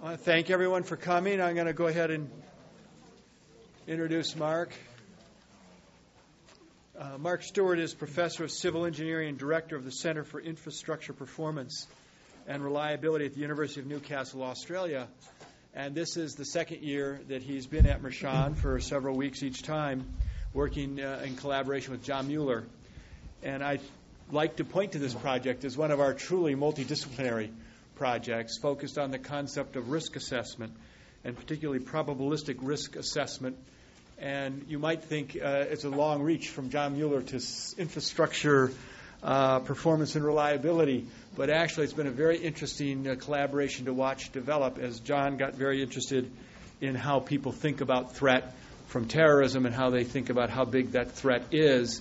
I want to thank everyone for coming. I'm going to go ahead and introduce Mark. Mark Stewart is Professor of Civil Engineering and Director of the Center for Infrastructure Performance and Reliability at the University of Newcastle, Australia. And this is the second year that he's been at Mershon for several weeks each time, working in collaboration with John Mueller. And I'd like to point to this project as one of our truly multidisciplinary projects focused on the concept of risk assessment, and particularly probabilistic risk assessment. And you might think it's a long reach from John Mueller to infrastructure performance and reliability, but actually it's been a very interesting collaboration to watch develop as John got very interested in how people think about threat from terrorism and how they think about how big that threat is.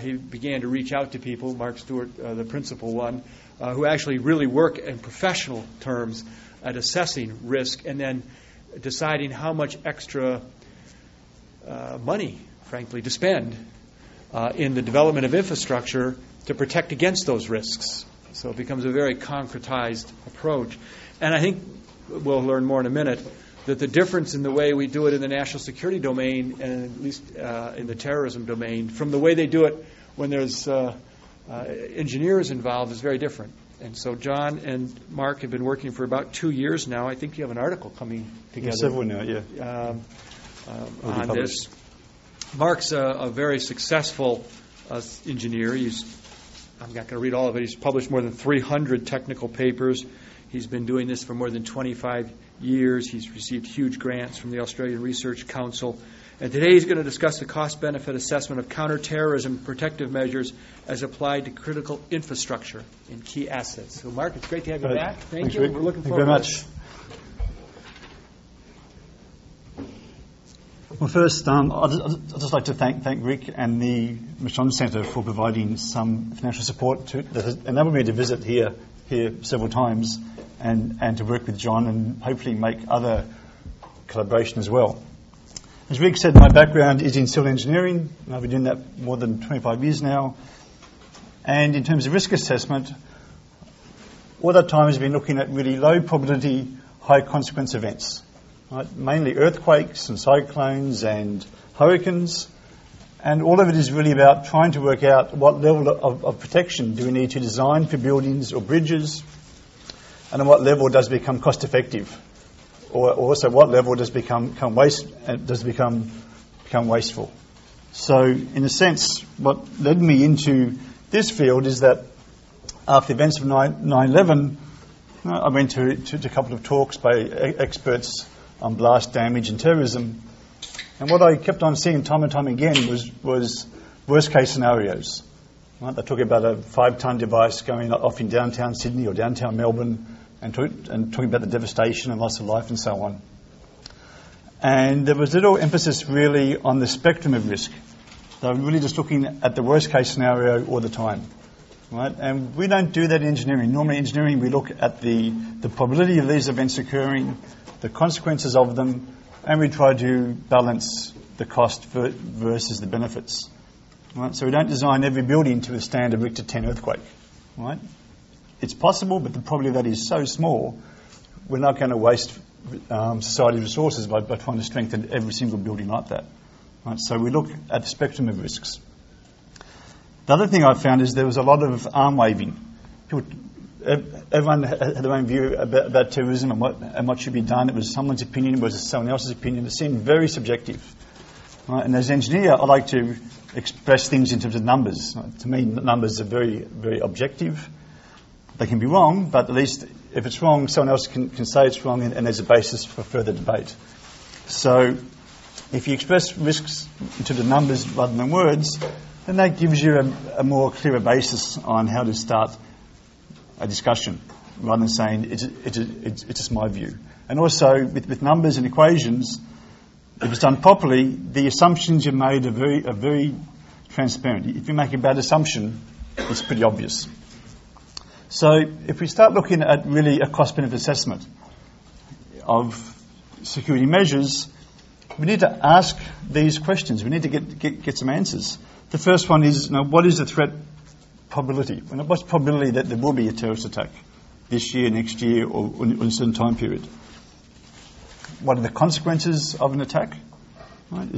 He began to reach out to people, Mark Stewart, the principal one, who actually really work in professional terms at assessing risk and then deciding how much extra money, frankly, to spend in the development of infrastructure to protect against those risks. So it becomes a very concretized approach. And I think we'll learn more in a minute that the difference in the way we do it in the national security domain and at least in the terrorism domain from the way they do it when there's engineers involved is very different. And so John and Mark have been working for about 2 years now. I think you have an article coming together. Yes, several now, yeah. On this. Mark's a very successful engineer. I'm not going to read all of it. He's published more than 300 technical papers. He's been doing this for more than 25 years. He's received huge grants from the Australian Research Council. And today he's going to discuss the cost-benefit assessment of counterterrorism protective measures as applied to critical infrastructure and key assets. So, Mark, it's great to have you back. Thank you. Rick. We're looking forward to this. Thank you very much. Well, first, I'd just like to thank Rick and the Mershon Centre for providing some financial support that enabled me to visit here several times and to work with John and hopefully make other collaboration as well. As Rick said, my background is in civil engineering, and I've been doing that more than 25 years now. And in terms of risk assessment, all that time has been looking at really low probability, high consequence events, right? Mainly earthquakes and cyclones and hurricanes. And all of it is really about trying to work out what level of protection do we need to design for buildings or bridges, and at what level does it become cost effective. Or also, what level does become wasteful? So, in a sense, what led me into this field is that after the events of 9/11, I went to a couple of talks by experts on blast damage and terrorism, and what I kept on seeing time and time again was worst case scenarios. Right? They talk about a 5-ton device going off in downtown Sydney or downtown Melbourne, and talking about the devastation and loss of life and so on. And there was little emphasis really on the spectrum of risk. They were really just looking at the worst case scenario all the time, right? And we don't do that in engineering. Normally in engineering we look at the probability of these events occurring, the consequences of them, and we try to balance the cost versus the benefits, right? So we don't design every building to withstand a Richter 10 earthquake, right? It's possible, but the probability of that is so small, we're not going to waste society's resources by trying to strengthen every single building like that, right? So we look at the spectrum of risks. The other thing I found is there was a lot of arm waving. Everyone had their own view about terrorism and what should be done. It was someone's opinion, it was someone else's opinion. It seemed very subjective, right? And as an engineer, I like to express things in terms of numbers, right? To me, numbers are very, very objective. They can be wrong, but at least if it's wrong, someone else can say it's wrong, and there's a basis for further debate. So if you express risks into the numbers rather than words, then that gives you a more clearer basis on how to start a discussion, rather than saying it's just my view. And also with numbers and equations, if it's done properly, the assumptions you made are very transparent. If you make a bad assumption, it's pretty obvious. So if we start looking at really a cost-benefit assessment of security measures, we need to ask these questions. We need to get some answers. The first one is, what is the threat probability? What's the probability that there will be a terrorist attack this year, next year, or in a certain time period? what are the consequences of an attack? Right?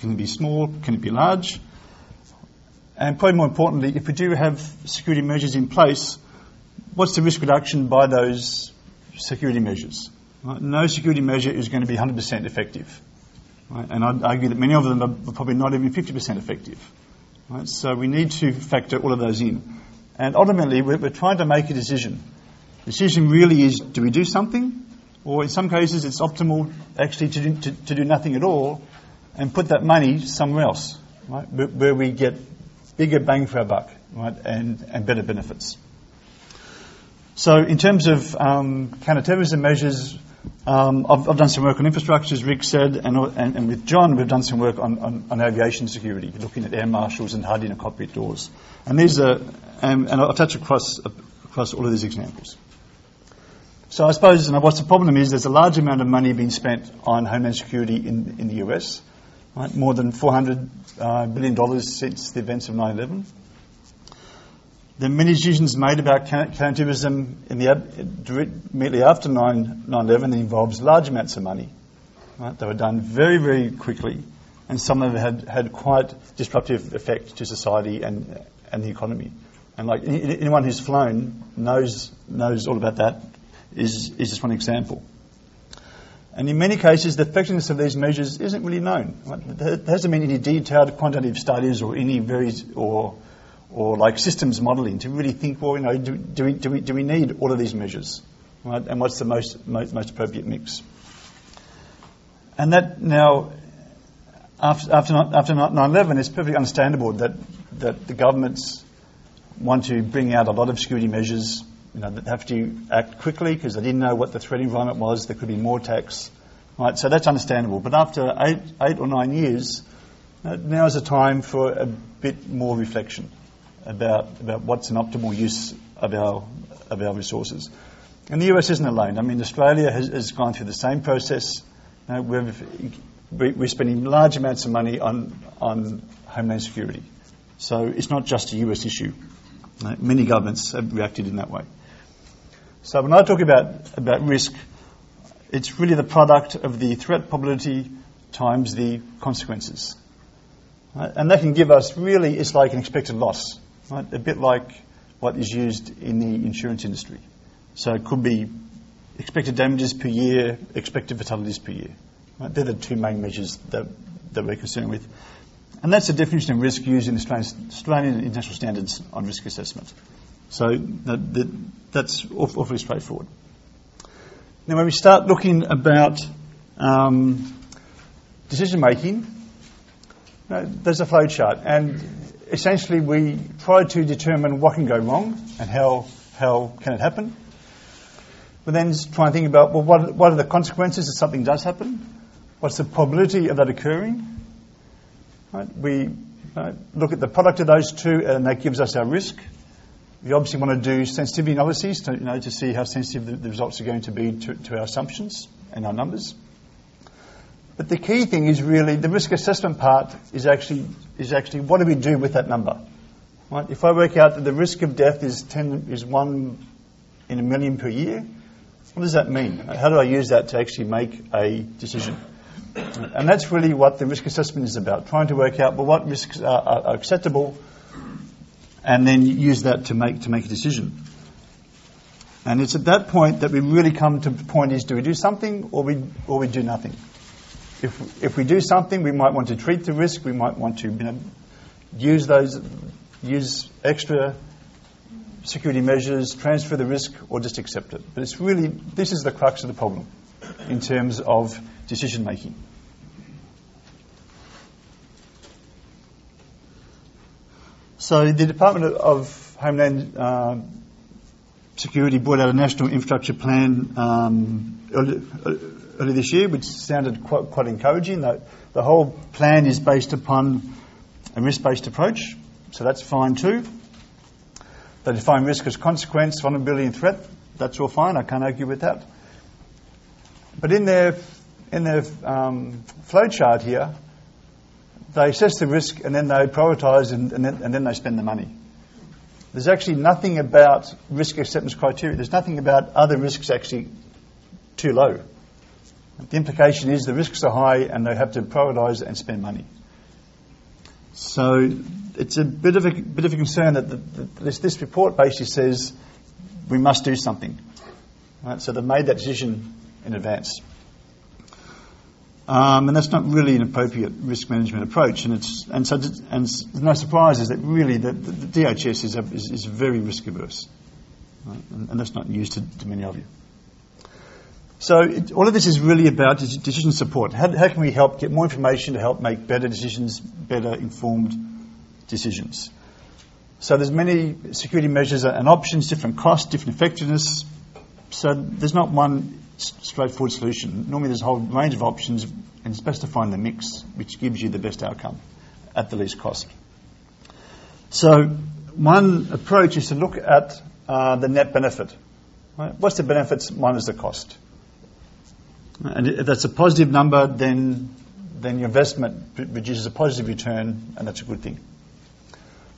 Can it be small? Can it be large? And probably more importantly, if we do have security measures in place, what's the risk reduction by those security measures? Right? No security measure is going to be 100% effective. Right? And I'd argue that many of them are probably not even 50% effective. Right? So we need to factor all of those in. And ultimately, we're trying to make a decision. The decision really is, do we do something? Or in some cases, it's optimal actually to do nothing at all and put that money somewhere else, right? Where we get bigger bang for our buck, right? And better benefits. So in terms of counterterrorism measures, I've done some work on infrastructure, as Rick said, and with John, we've done some work on aviation security, looking at air marshals and hardening cockpit doors. And these are, and I'll touch across all of these examples. So I suppose, and what's the problem is, there's a large amount of money being spent on homeland security in the US, right? More than $400 billion since the events of 9/11. There are many decisions made about counterterrorism immediately after 9/11 that involves large amounts of money. Right? They were done very, very quickly, and some of them had quite disruptive effect to society and the economy. And like anyone who's flown knows all about that. Is just one example. And in many cases, the effectiveness of these measures isn't really known. Right? There hasn't been any detailed quantitative studies or any various or like systems modelling to really think, well, you know, do we need all of these measures, right? And what's the most appropriate mix? And that now, after 9/11, it's perfectly understandable that the governments want to bring out a lot of security measures. You know, they have to act quickly because they didn't know what the threat environment was. There could be more attacks, right? So that's understandable. But after eight or 9 years, now is a time for a bit more reflection about what's an optimal use of our resources. And the US isn't alone. I mean, Australia has gone through the same process. You know, we're spending large amounts of money on homeland security, so it's not just a US issue. Right? Many governments have reacted in that way. So when I talk about risk, it's really the product of the threat probability times the consequences. Right? And that can give us really, it's like an expected loss, right? A bit like what is used in the insurance industry. So it could be expected damages per year, expected fatalities per year. Right? They're the two main measures that we're concerned with. And that's the definition of risk used in Australian and international standards on risk assessment. So that's awfully straightforward. Now, when we start looking about decision-making, there's a flow chart. And essentially, we try to determine what can go wrong and how can it happen. We then try and think about, well, what are the consequences if something does happen? What's the probability of that occurring? Right? We look at the product of those two, and that gives us our risk. We obviously want to do sensitivity analyses to see how sensitive the results are going to be to our assumptions and our numbers. But the key thing is really the risk assessment part is actually what do we do with that number? Right? If I work out that the risk of death is 1 in 1,000,000 per year, what does that mean? How do I use that to actually make a decision? And that's really what the risk assessment is about, trying to work out, well, what risks are acceptable, and then use that to make a decision. And it's at that point that we really come to the point is, do we do something or we do nothing? If we do something, we might want to treat the risk, we might want to use extra security measures, transfer the risk, or just accept it. But it's really, this is the crux of the problem in terms of decision making. So the Department of Homeland Security brought out a national infrastructure plan early this year, which sounded quite encouraging. The whole plan is based upon a risk-based approach, so that's fine too. They define risk as consequence, vulnerability and threat. That's all fine, I can't argue with that. But in their flow chart here, they assess the risk and then they prioritise and then they spend the money. There's actually nothing about risk acceptance criteria. There's nothing about other risks actually too low. The implication is the risks are high and they have to prioritise and spend money. So it's a bit of a concern that this report basically says we must do something. Right? So they made that decision in advance. And that's not really an appropriate risk management approach. And no surprise is that really the DHS is very risk averse, right? And that's not news to many of you. So all of this is really about decision support. How can we help get more information to help make better decisions, better informed decisions? So there's many security measures and options, different costs, different effectiveness. So there's not one straightforward solution. Normally there's a whole range of options, and it's best to find the mix which gives you the best outcome at the least cost. So one approach is to look at the net benefit. Right? What's the benefits minus the cost? And if that's a positive number, then your investment produces a positive return, and that's a good thing.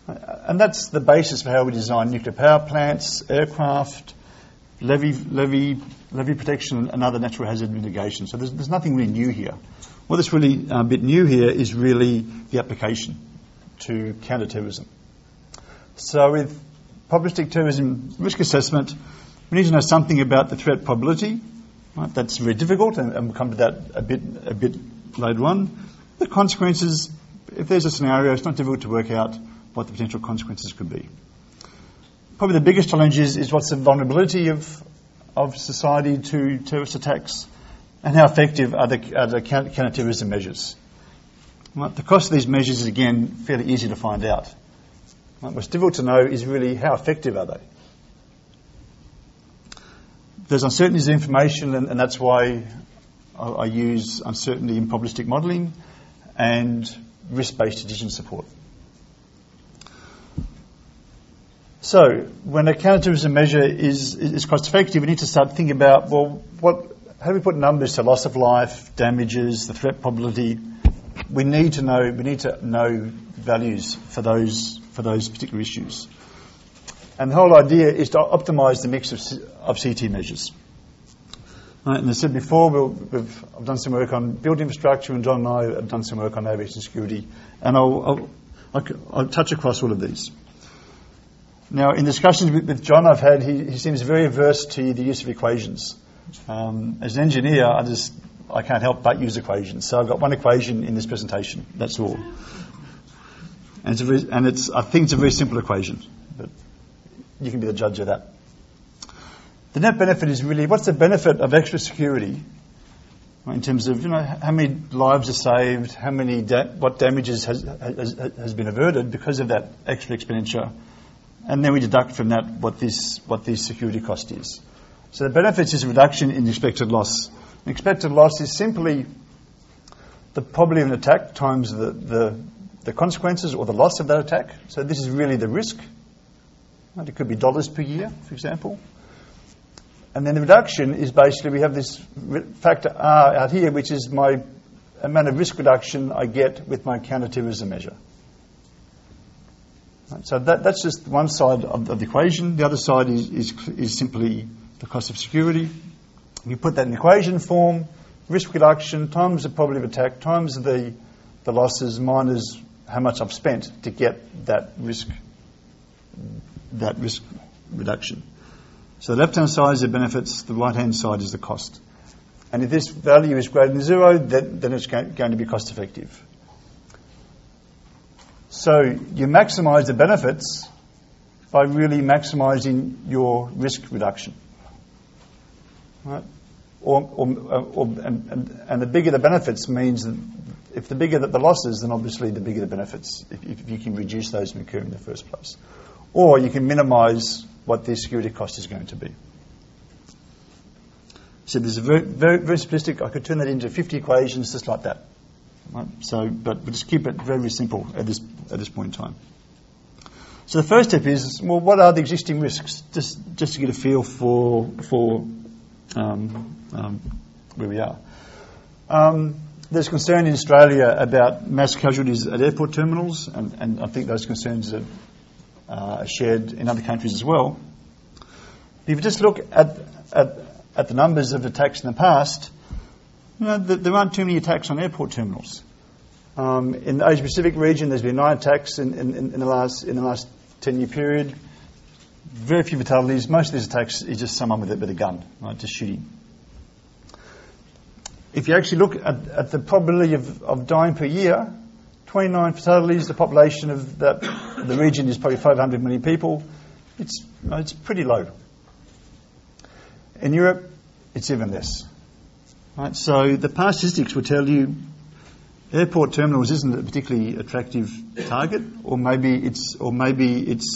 And that's the basis for how we design nuclear power plants, aircraft, levee protection, and other natural hazard mitigation. So there's nothing really new here. What that's really a bit new here is really the application to counter-terrorism. So with probabilistic terrorism risk assessment, we need to know something about the threat probability. Right, that's very difficult, and we'll come to that a bit later on. The consequences, if there's a scenario, it's not difficult to work out what the potential consequences could be. Probably the biggest challenge is what's the vulnerability of society to terrorist attacks, and how effective are the counter-terrorism measures. Right, the cost of these measures is, again, fairly easy to find out. Right, what's difficult to know is really how effective are they. There's uncertainties in information, and that's why I use uncertainty in probabilistic modelling and risk-based decision support. So when a counterterrorism measure is cost-effective, we need to start thinking about, well, how do we put numbers to loss of life, damages, the threat probability? We need to know values for those particular issues. And the whole idea is to optimise the mix of CT measures. Right, and as I said before, I've done some work on built infrastructure, and John and I have done some work on aviation security, and I'll touch across all of these. Now, in discussions with John I've had, he seems very averse to the use of equations. As an engineer, I can't help but use equations. So I've got one equation in this presentation, that's all. And I think it's a very simple equation. But you can be the judge of that. The net benefit is really, what's the benefit of extra security in terms of, how many lives are saved, how many what damages has been averted because of that extra expenditure, and then we deduct from that what this security cost is. So the benefits is a reduction in expected loss. And expected loss is simply the probability of an attack times the consequences or the loss of that attack. So this is really the risk. It could be dollars per year, for example. And then the reduction is basically we have this factor R out here, which is my amount of risk reduction I get with my counterterrorism measure. Right, so that's just one side of the equation. The other side is simply the cost of security. You put that in equation form, risk reduction times the probability of attack times the losses minus how much I've spent to get that risk reduction. So the left-hand side is the benefits, the right-hand side is the cost. And if this value is greater than zero, then it's going to be cost-effective. So you maximise the benefits by really maximising your risk reduction. Right? And the bigger the benefits means that if the bigger the losses, then obviously the bigger the benefits, if you can reduce those from occurring in the first place. Or you can minimise what the security cost is going to be. So this is very, very, very simplistic. I could turn that into 50 equations just like that. Right? So, but we'll just keep it very, very simple at this point in time. So the first step is, well, what are the existing risks? Just to get a feel for where we are. There's concern in Australia about mass casualties at airport terminals, and I think those concerns are shared in other countries as well. If you just look at the numbers of attacks in the past, No, there aren't too many attacks on airport terminals. In the Asia Pacific region, there's been 9 attacks in the last 10-year period. Very few fatalities. Most of these attacks is just someone with a gun, right? Just shooting. If you actually look at the probability of dying per year, 29 fatalities. The population of the region is probably 500 million people. It's pretty low. In Europe, it's even less. Right, so the past statistics will tell you airport terminals isn't a particularly attractive target, or maybe it's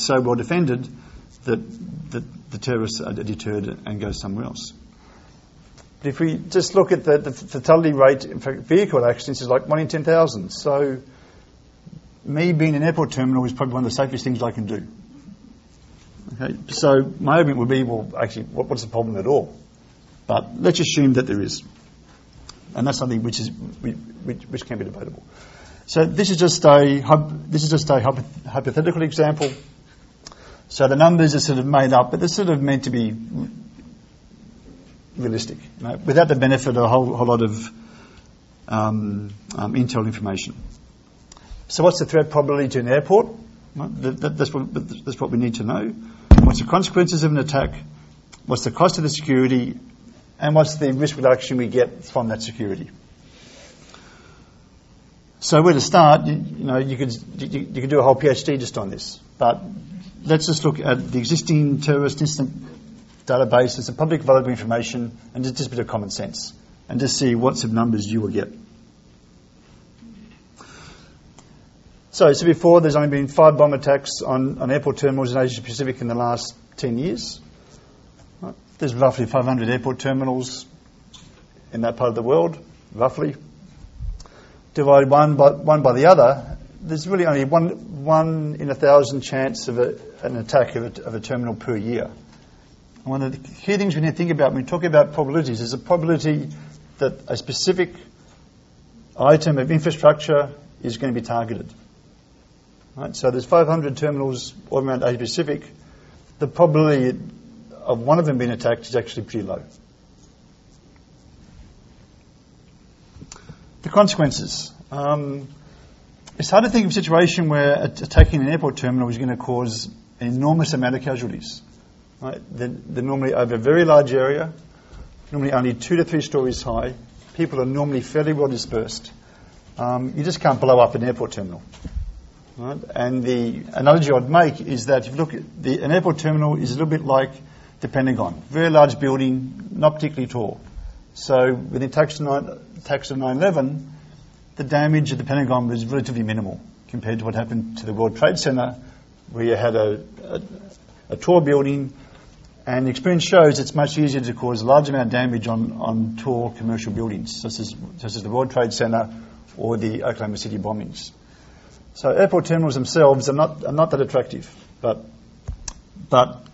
so well defended that the terrorists are deterred and go somewhere else. But if we just look at the fatality rate, in fact, vehicle accidents is like 1 in 10,000. So me being in an airport terminal is probably one of the safest things I can do. Okay, so my argument would be, well, actually, what's the problem at all? But let's assume that there is. And that's something which can be debatable. So this is just a hypothetical example. So the numbers are sort of made up, but they're sort of meant to be realistic, you know, without the benefit of a whole lot of intel information. So what's the threat probability to an airport? Well, that's what we need to know. What's the consequences of an attack? What's the cost of the security? And what's the risk reduction we get from that security? So where to start? You could do a whole PhD just on this, but let's just look at the existing terrorist incident database. It's a public available information, and just a bit of common sense, and just see what sort of numbers you will get. So before, there's only been 5 bomb attacks on airport terminals in Asia Pacific in the last 10 years. There's roughly 500 airport terminals in that part of the world, roughly. Divided one by the other, there's really only one in 1,000 chance of an attack of a terminal per year. And one of the key things we need to think about when we talk about probabilities is the probability that a specific item of infrastructure is going to be targeted. Right? So there's 500 terminals all around Asia Pacific. The probability of one of them being attacked is actually pretty low. The consequences. It's hard to think of a situation where attacking an airport terminal is going to cause an enormous amount of casualties. Right? They're normally over a very large area, normally only 2 to 3 stories high. People are normally fairly well dispersed. You just can't blow up an airport terminal. Right? And the analogy I'd make is that if you look at an airport terminal is a little bit like the Pentagon. Very large building, not particularly tall. So with the attacks of 9/11, the damage at the Pentagon was relatively minimal compared to what happened to the World Trade Center, where you had a tall building, and experience shows it's much easier to cause a large amount of damage on tall commercial buildings, such as the World Trade Center or the Oklahoma City bombings. So airport terminals themselves are not that attractive, but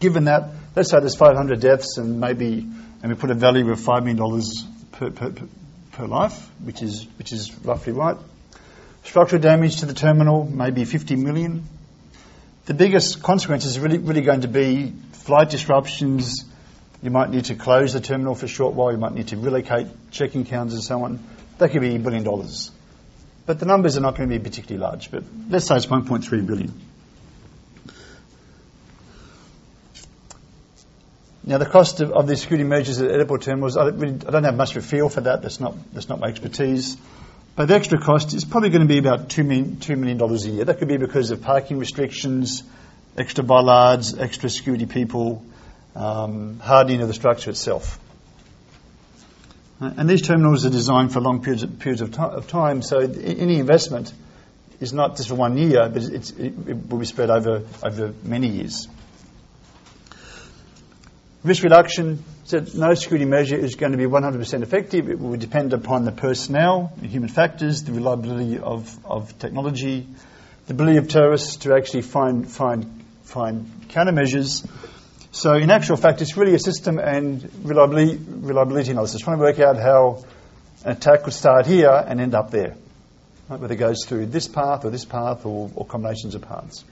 given that, let's say there's 500 deaths, and we put a value of $5 million per life, which is roughly right. Structural damage to the terminal, maybe 50 million. The biggest consequence is really going to be flight disruptions. You might need to close the terminal for a short while. You might need to relocate check-in counters and so on. That could be $1 billion. But the numbers are not going to be particularly large. But let's say it's 1.3 billion. Now, the cost of the security measures at airport terminals, I don't have much of a feel for that. That's not my expertise. But the extra cost is probably going to be about $2 million a year. That could be because of parking restrictions, extra bollards, extra security people, hardening of the structure itself. And these terminals are designed for long periods of time, so any investment is not just for 1 year, but it will be spread over many years. Risk reduction, so no security measure is going to be 100% effective. It will depend upon the personnel, the human factors, the reliability of technology, the ability of terrorists to actually find countermeasures. So in actual fact, it's really a system and reliability analysis, trying to work out how an attack could start here and end up there, right? Whether it goes through this path or combinations of paths.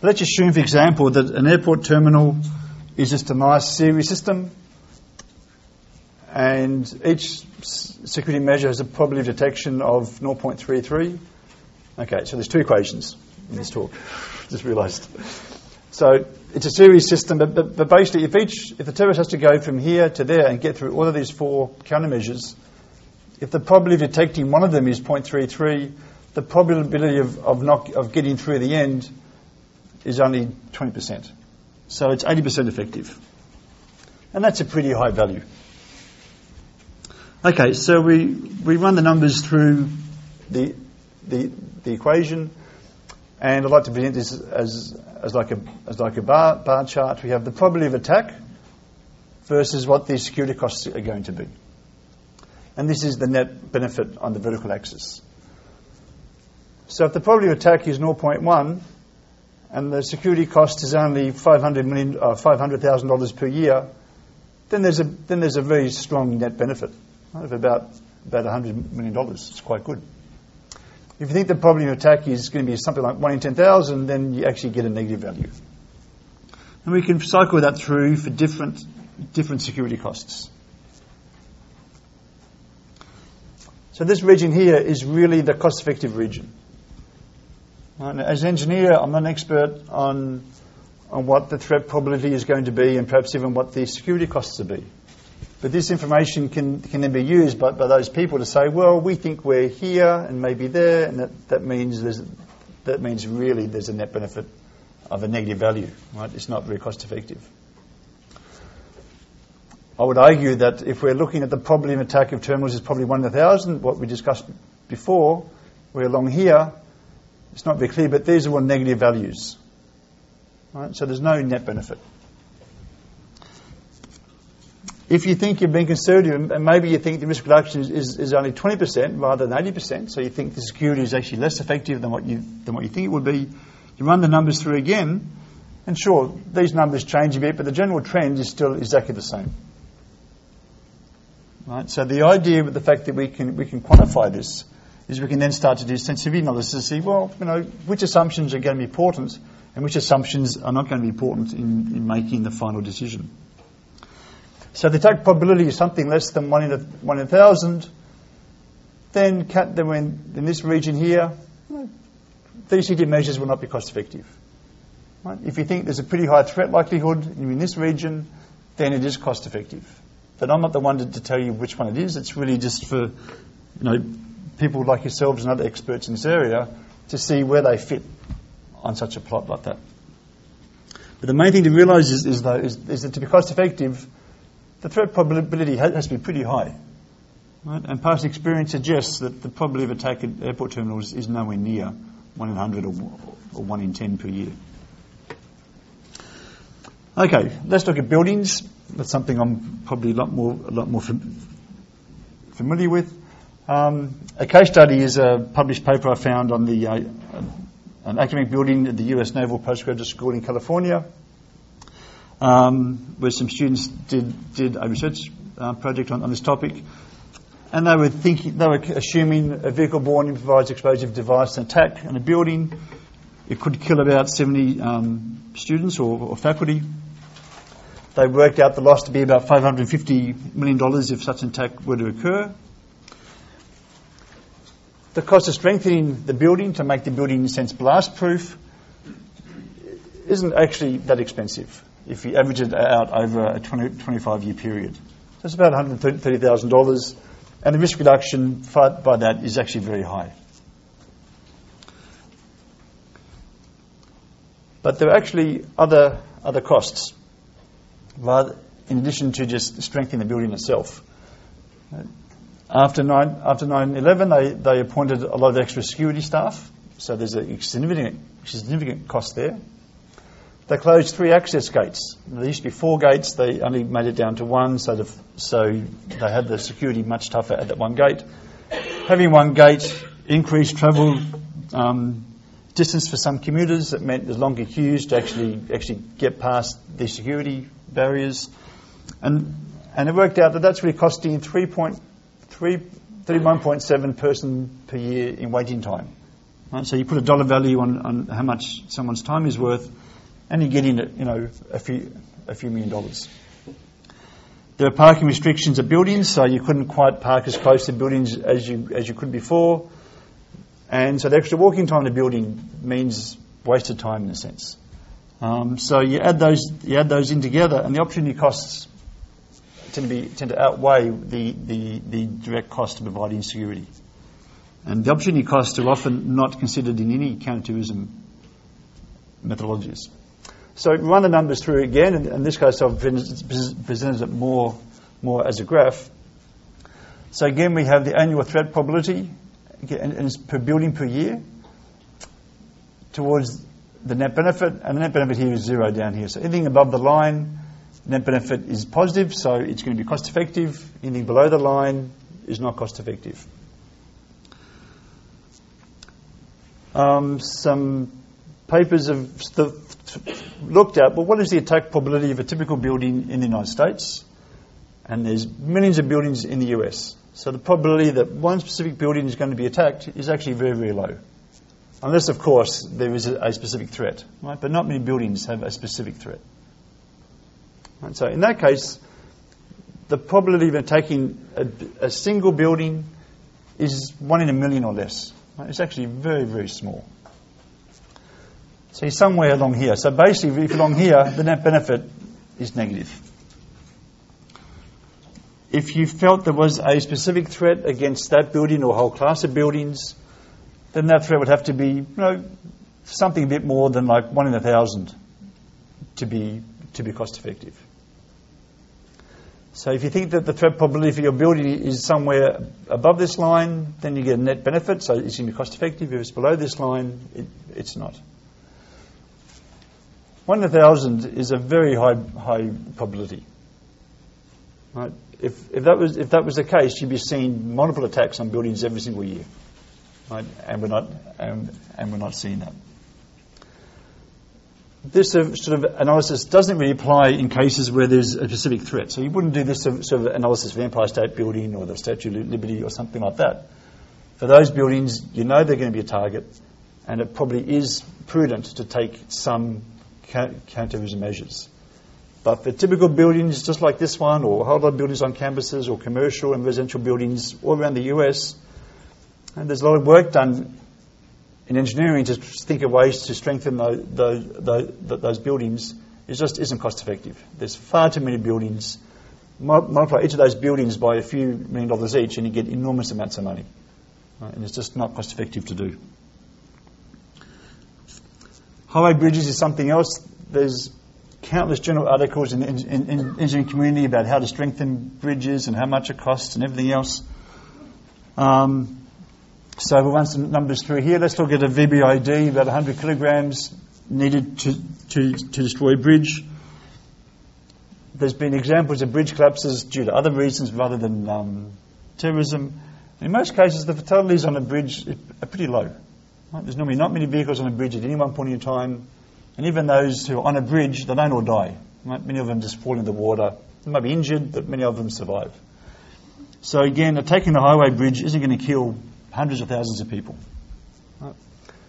But let's assume, for example, that an airport terminal is just a nice, series system, And each security measure has a probability of detection of 0.33. Okay, so there's two equations in this talk. Just realised. So it's a series system, but basically if the terrorist has to go from here to there and get through all of these four countermeasures, if the probability of detecting one of them is 0.33, the probability of getting through the end is only 20%. So it's 80% effective. And that's a pretty high value. Okay, so we run the numbers through the equation, and I'd like to present this as like a bar chart. We have the probability of attack versus what the security costs are going to be, and this is the net benefit on the vertical axis. So if the probability of attack is 0.1, and the security cost is only $500,000 per year, then there's a very strong net benefit of about $100 million. It's quite good. If you think the probability of attack is going to be something like 1 in 10,000, then you actually get a negative value. And we can cycle that through for different security costs. So this region here is really the cost-effective region. Right, as an engineer, I'm not an expert on what the threat probability is going to be and perhaps even what the security costs will be. But this information can then be used by those people to say, well, we think we're here and maybe there, and that means really there's a net benefit of a negative value, right? It's not very cost effective. I would argue that if we're looking at the probability of attack of terminals is probably 1 in 1,000, what we discussed before, we're along here, it's not very clear, but these are all negative values, right? So there's no net benefit. If you think you're being conservative, and maybe you think the risk reduction is only 20% rather than 80%, so you think the security is actually less effective than what you think it would be, you run the numbers through again, and sure, these numbers change a bit, but the general trend is still exactly the same. Right? So the idea with the fact that we can quantify this is we can then start to do sensitivity analysis to see, well, you know, which assumptions are going to be important and which assumptions are not going to be important in making the final decision. So the attack probability is something less than 1 in 1,000. Then we're in this region here, these CT measures will not be cost effective. Right? If you think there's a pretty high threat likelihood and you're in this region, then it is cost effective. But I'm not the one to tell you which one it is. It's really just for, you know, people like yourselves and other experts in this area to see where they fit on such a plot like that. But the main thing to realise is that to be cost effective, the threat probability has to be pretty high, right? And past experience suggests that the probability of attack at airport terminals is nowhere near 1 in 100 or 1 in 10 per year. Okay, let's look at buildings. That's something I'm probably a lot more familiar with. A case study is a published paper I found on an academic building at the US Naval Postgraduate School in California, where some students did a research project on this topic, and they were assuming a vehicle-borne improvised explosive device attack on a building. It could kill about 70 students or faculty. They worked out the loss to be about $550 million if such an attack were to occur. The cost of strengthening the building to make the building, in a sense, blast-proof isn't actually that expensive if you average it out over a 25-year period. So it's about $130,000, and the risk reduction by that is actually very high. But there are actually other costs, in addition to just strengthening the building itself. After 9/11, they appointed a lot of extra security staff, so there's a significant cost there. They closed 3 access gates. There used to be 4 gates. They only made it down to 1, so they had the security much tougher at that one gate. Having one gate increased travel distance for some commuters. That meant there's longer queues to actually get past the security barriers. And it worked out that that's really costing 31.7 person per year in waiting time. Right? So you put a dollar value on how much someone's time is worth, and you're getting, you know, a few million dollars. There were parking restrictions at buildings, so you couldn't quite park as close to buildings as you could before. And so the extra walking time to building means wasted time in a sense. So you add those in together, and the opportunity costs tend to outweigh the direct cost of providing security. And the opportunity costs are often not considered in any counterterrorism methodologies. So run the numbers through again, and this case I've presented it more as a graph. So again, we have the annual threat probability, and it's per building per year, towards the net benefit, and the net benefit here is zero down here. So anything above the line, net benefit is positive, so it's going to be cost effective. Anything below the line is not cost effective. Some papers have looked at, well, what is the attack probability of a typical building in the United States? And there's millions of buildings in the US. So the probability that one specific building is going to be attacked is actually very, very low. Unless, of course, there is a specific threat, right? But not many buildings have a specific threat. And so in that case, the probability of attacking a single building is 1 in a million or less. Right? It's actually very, very small. So you're somewhere along here. So basically, if you're along here, the net benefit is negative. If you felt there was a specific threat against that building or a whole class of buildings, then that threat would have to be, something a bit more than like 1 in 1,000 to be cost effective. So if you think that the threat probability for your building is somewhere above this line, then you get a net benefit, so it's going to be cost effective. If it's below this line, it's not. 1 in 1,000 is a very high probability. Right? If that was the case, you'd be seeing multiple attacks on buildings every single year, right? And we're not seeing that. This sort of analysis doesn't really apply in cases where there's a specific threat. So you wouldn't do this sort of analysis for the Empire State Building or the Statue of Liberty or something like that. For those buildings, they're going to be a target, and it probably is prudent to take some counterterrorism measures. But for typical buildings just like this one, or a whole lot of buildings on campuses, or commercial and residential buildings all around the US, and there's a lot of work done in engineering to think of ways to strengthen those buildings, it just isn't cost effective. There's far too many buildings. Multiply each of those buildings by a few million dollars each and you get enormous amounts of money. Right? And it's just not cost effective to do. Highway bridges is something else. There's countless journal articles in the engineering community about how to strengthen bridges and how much it costs and everything else. So we'll run some numbers through here. Let's look at a VBIED, about 100 kilograms needed to destroy a bridge. There's been examples of bridge collapses due to other reasons rather than terrorism. In most cases, the fatalities on a bridge are pretty low. Right? There's normally not many vehicles on a bridge at any one point in time. And even those who are on a bridge, they don't all die. Right? Many of them just fall in the water. They might be injured, but many of them survive. So again, attacking the highway bridge isn't going to kill hundreds of thousands of people. Right?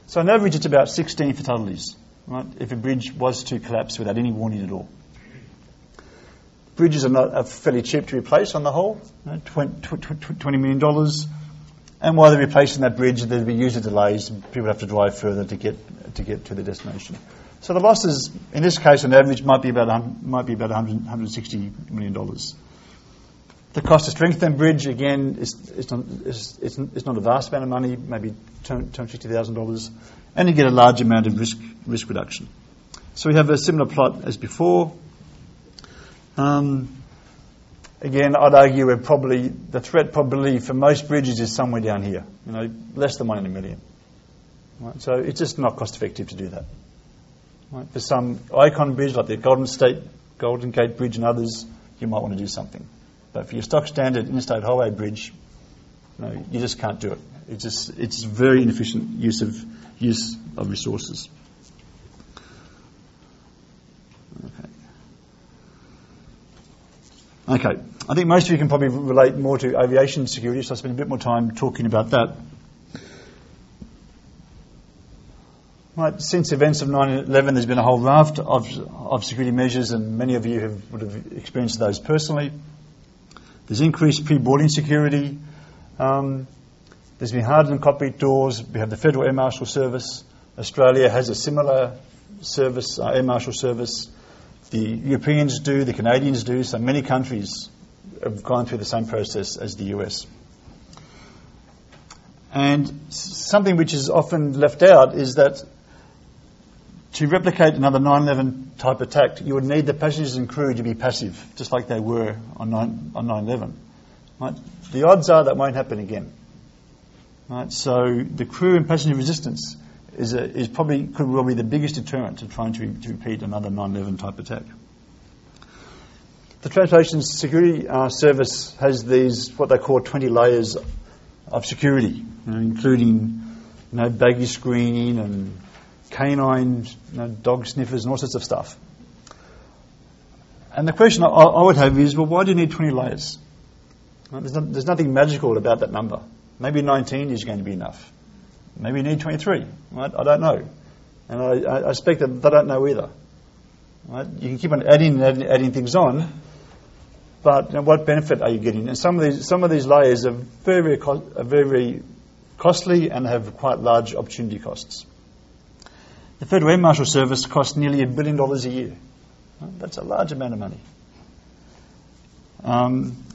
So on average, it's about 16 fatalities, right, if a bridge was to collapse without any warning at all. Bridges are fairly cheap to replace on the whole, $20 million. And while they're replacing that bridge, there'd be user delays. People have to drive further to get to their destination. So the losses, in this case, on average, might be about $160 million. The cost to strengthen bridge, again, it's not a vast amount of money, maybe $260,000, and you get a large amount of risk reduction. So we have a similar plot as before. Again, I'd argue we're probably the threat probability for most bridges is somewhere down here, less than 1 in 1,000,000. Right? So it's just not cost effective to do that. Right? For some icon bridge like the Golden Gate Bridge and others, you might want to do something. But for your stock standard interstate highway bridge, you just can't do it. It's very inefficient use of resources. Okay. I think most of you can probably relate more to aviation security, so I'll spend a bit more time talking about that. Right, since events of 9/11, there's been a whole raft of security measures, and many of you would have experienced those personally. There's increased pre-boarding security. There's been hardened cockpit doors. We have the Federal Air Marshal Service. Australia has a similar service, Air Marshal Service. The Europeans do, the Canadians do. So many countries have gone through the same process as the US. And something which is often left out is that to replicate another 9/11 type attack, you would need the passengers and crew to be passive, just like they were on 9/11. Right? The odds are that won't happen again. Right? So the crew and passenger resistance is probably the biggest deterrent to trying to repeat another 9/11 type attack. The Transportation Security Service has these, what they call 20 layers of security, including baggage screening and canine dog sniffers and all sorts of stuff. And the question I would have is, well, why do you need 20 layers? There's nothing magical about that number. Maybe 19 is going to be enough. Maybe you need 23. Right? I don't know. And I expect that they don't know either. Right? You can keep on adding things on, but what benefit are you getting? And some of these layers are very, very costly and have quite large opportunity costs. The Federal Air Marshal Service costs nearly $1 billion a year. That's a large amount of money.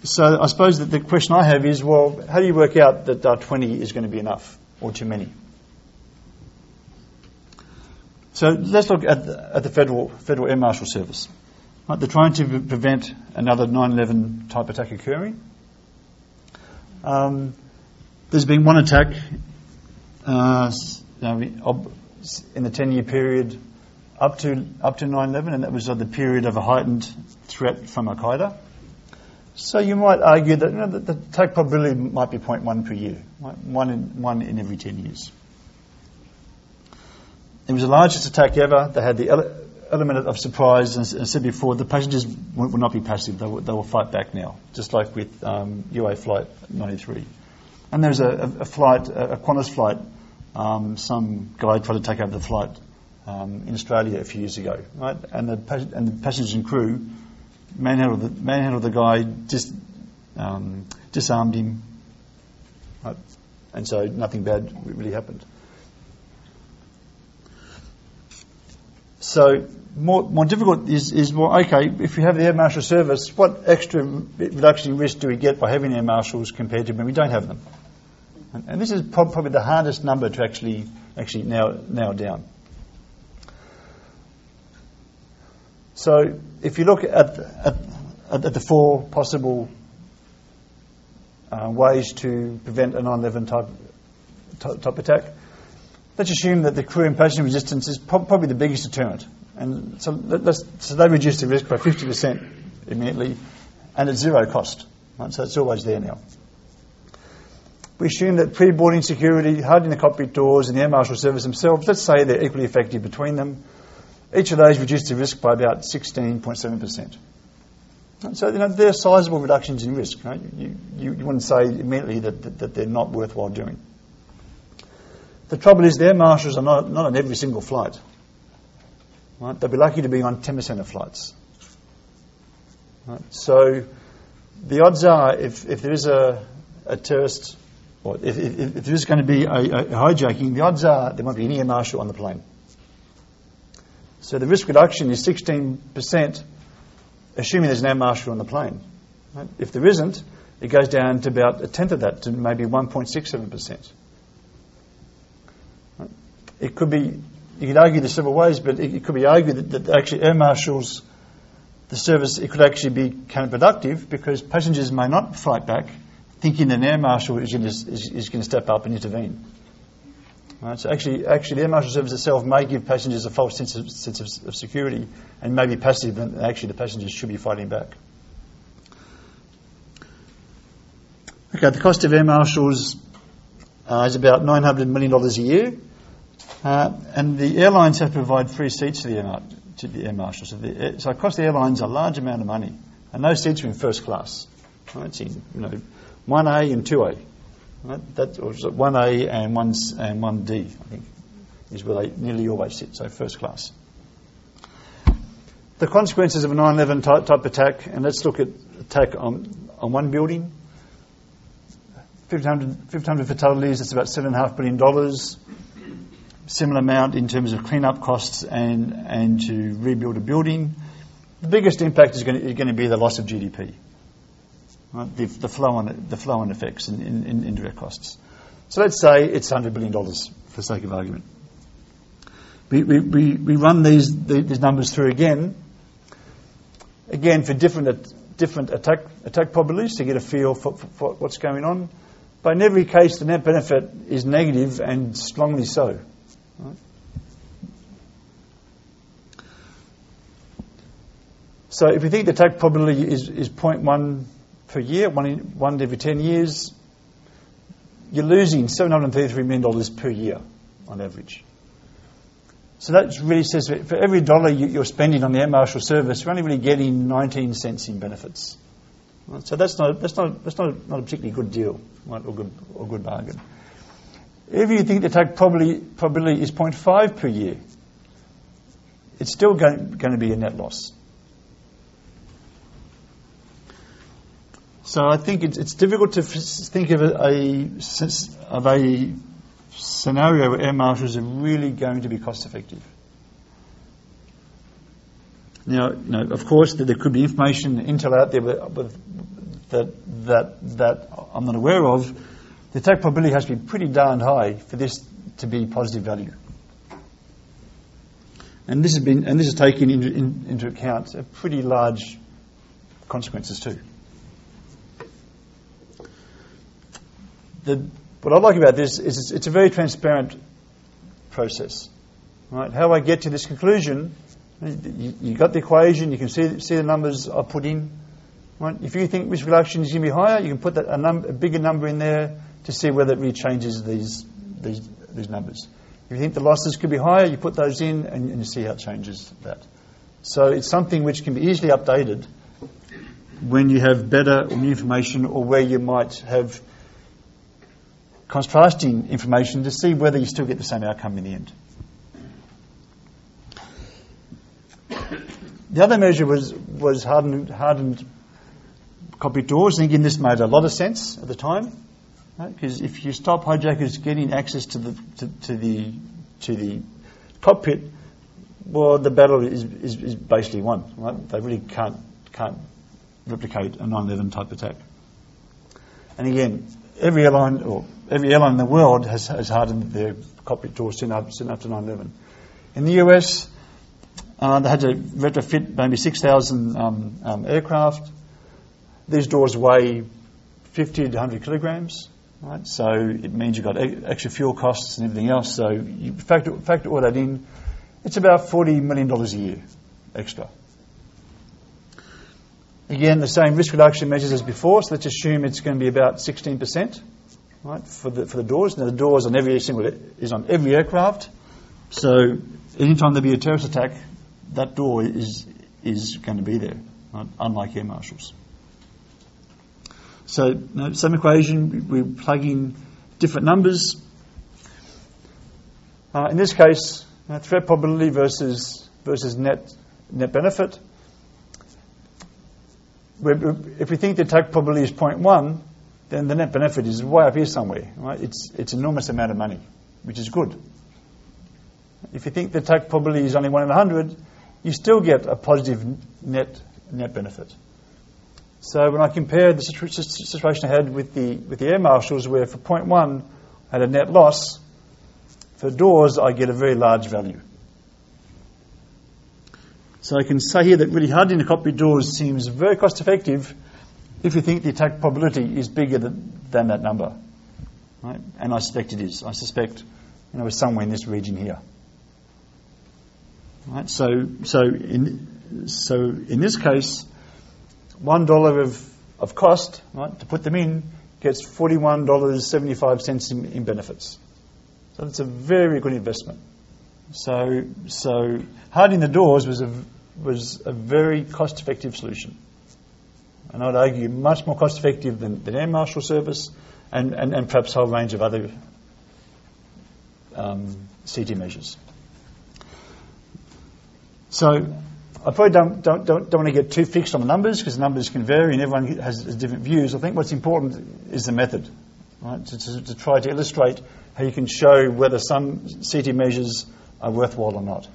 So I suppose that the question I have is, well, how do you work out that 20 is going to be enough or too many? So let's look at the Federal Air Marshal Service. Right, they're trying to prevent another 9/11 type attack occurring. There's been one attack in the 10-year period up to 9/11, and that was the period of a heightened threat from Al-Qaeda. So you might argue that the attack probability might be 0.1 per year, one in every 10 years. It was the largest attack ever. They had the element of surprise, and as I said before, the passengers will not be passive. They will fight back now, just like with UA Flight 93. And there's a Qantas flight. Some guy tried to take over the flight in Australia a few years ago, right? And the passengers and crew manhandled the guy, disarmed him, right? And so nothing bad really happened. So more difficult is, well, okay, if we have the Air Marshal Service, what extra reduction in risk do we get by having Air Marshals compared to when we don't have them? And this is probably the hardest number to actually nail down. So if you look at the four possible ways to prevent a 9/11 type attack, let's assume that the crew and passenger resistance is probably the biggest deterrent. And so they reduce the risk by 50% immediately, and at zero cost. Right? So it's always there now. We assume that pre-boarding security, hardening the cockpit doors, and the Air Marshal Service themselves, let's say they're equally effective between them. Each of those reduced the risk by about 16.7%. And so they're sizable reductions in risk. Right? You wouldn't say immediately that they're not worthwhile doing. The trouble is, the Air Marshals are not on every single flight. Right? They'll be lucky to be on 10% of flights. Right? So the odds are, if there is a terrorist, or if there is going to be a hijacking, the odds are there won't be any Air Marshal on the plane. So the risk reduction is 16%, assuming there's an Air Marshal on the plane. Right? If there isn't, it goes down to about a tenth of that, to maybe 1.67%. It could be, you could argue this several ways, but it could be argued that actually Air Marshals, the service, it could actually be counterproductive, because passengers may not fight back thinking an Air Marshal is going to step up and intervene. Right? So actually the Air Marshal Service itself may give passengers a false sense of security and may be passive, and actually the passengers should be fighting back. Okay, the cost of Air Marshals is about $900 million a year. And the airlines have to provide free seats to the Air Marshal. So it costs the airlines a large amount of money. And those seats are in first class. Right? It's in 1A and 2A. Right? That, or 1A and 1D, I think, is where they nearly always sit, so first class. The consequences of a 9/11 type attack, and let's look at attack on one building. 1,500 fatalities, that's about $7.5 billion. Similar amount in terms of cleanup costs and to rebuild a building. The biggest impact is going to be the loss of GDP, right? The flow-on effects in indirect costs. So let's say it's $100 billion for the sake of argument. We run these numbers through again for different attack probabilities to get a feel for what's going on. But in every case, the net benefit is negative and strongly so. Right? So if you think the attack probability is 0.1 per year, one every 10 years, you're losing $733 million per year on average. So that really says for every dollar you're spending on the Air Marshal Service, you're only really getting 19 cents in benefits. Right? So that's not a particularly good deal, right, or good bargain. If you think the attack probability is 0.5 per year, it's still going to be a net loss. So I think it's difficult to think of a scenario where air marshals are really going to be cost effective. Now, of course, there could be information, intel out there that I'm not aware of. The attack probability has to be pretty darn high for this to be positive value. And this is taken into account pretty large consequences too. What I like about this is it's a very transparent process. Right? How I get to this conclusion, you got the equation, you can see the numbers I put in. Right? If you think risk reduction is going to be higher, you can put a bigger number in there to see whether it really changes these numbers. If you think the losses could be higher, you put those in and you see how it changes that. So it's something which can be easily updated when you have better or new information, or where you might have contrasting information to see whether you still get the same outcome in the end. The other measure was hardened copy doors. Thinking this made a lot of sense at the time, because if you stop hijackers getting access to the cockpit, well, the battle is basically won. Right? They really can't replicate a 9/11 type attack. And again, every airline in the world has hardened their cockpit doors since after 9/11. In the US, they had to retrofit maybe 6,000 aircraft. These doors weigh 50 to 100 kilograms, right? So it means you've got extra fuel costs and everything else. So you factor all that in. It's about $40 million a year extra. Again, the same risk reduction measures as before. So let's assume it's going to be about 16%, right, for the doors. Now the doors on every aircraft. So anytime there'll be a terrorist attack, that door is going to be there, right, unlike air marshals. So same equation. We plug in different numbers. In this case, threat probability versus net benefit. If we think the attack probability is 0.1, then the net benefit is way up here somewhere. Right? It's an enormous amount of money, which is good. If you think the attack probability is only 1 in 100, you still get a positive net benefit. So when I compare the situation I had with the air marshals, where for 0.1 I had a net loss, for doors I get a very large value. So I can say here that really hardening the cockpit doors seems very cost effective if you think the attack probability is bigger than that number. Right? And I suspect it is. I suspect it's somewhere in this region here. Right? So in this case, $1 of cost, right, to put them in gets $41.75 in benefits. So that's a very good investment. So hardening the doors was a very cost-effective solution, and I'd argue much more cost-effective than Air Marshal Service, and perhaps a whole range of other CT measures. So I probably don't want to get too fixed on the numbers, because numbers can vary and everyone has different views. I think what's important is the method, right? To try to illustrate how you can show whether some CT measures are worthwhile or not.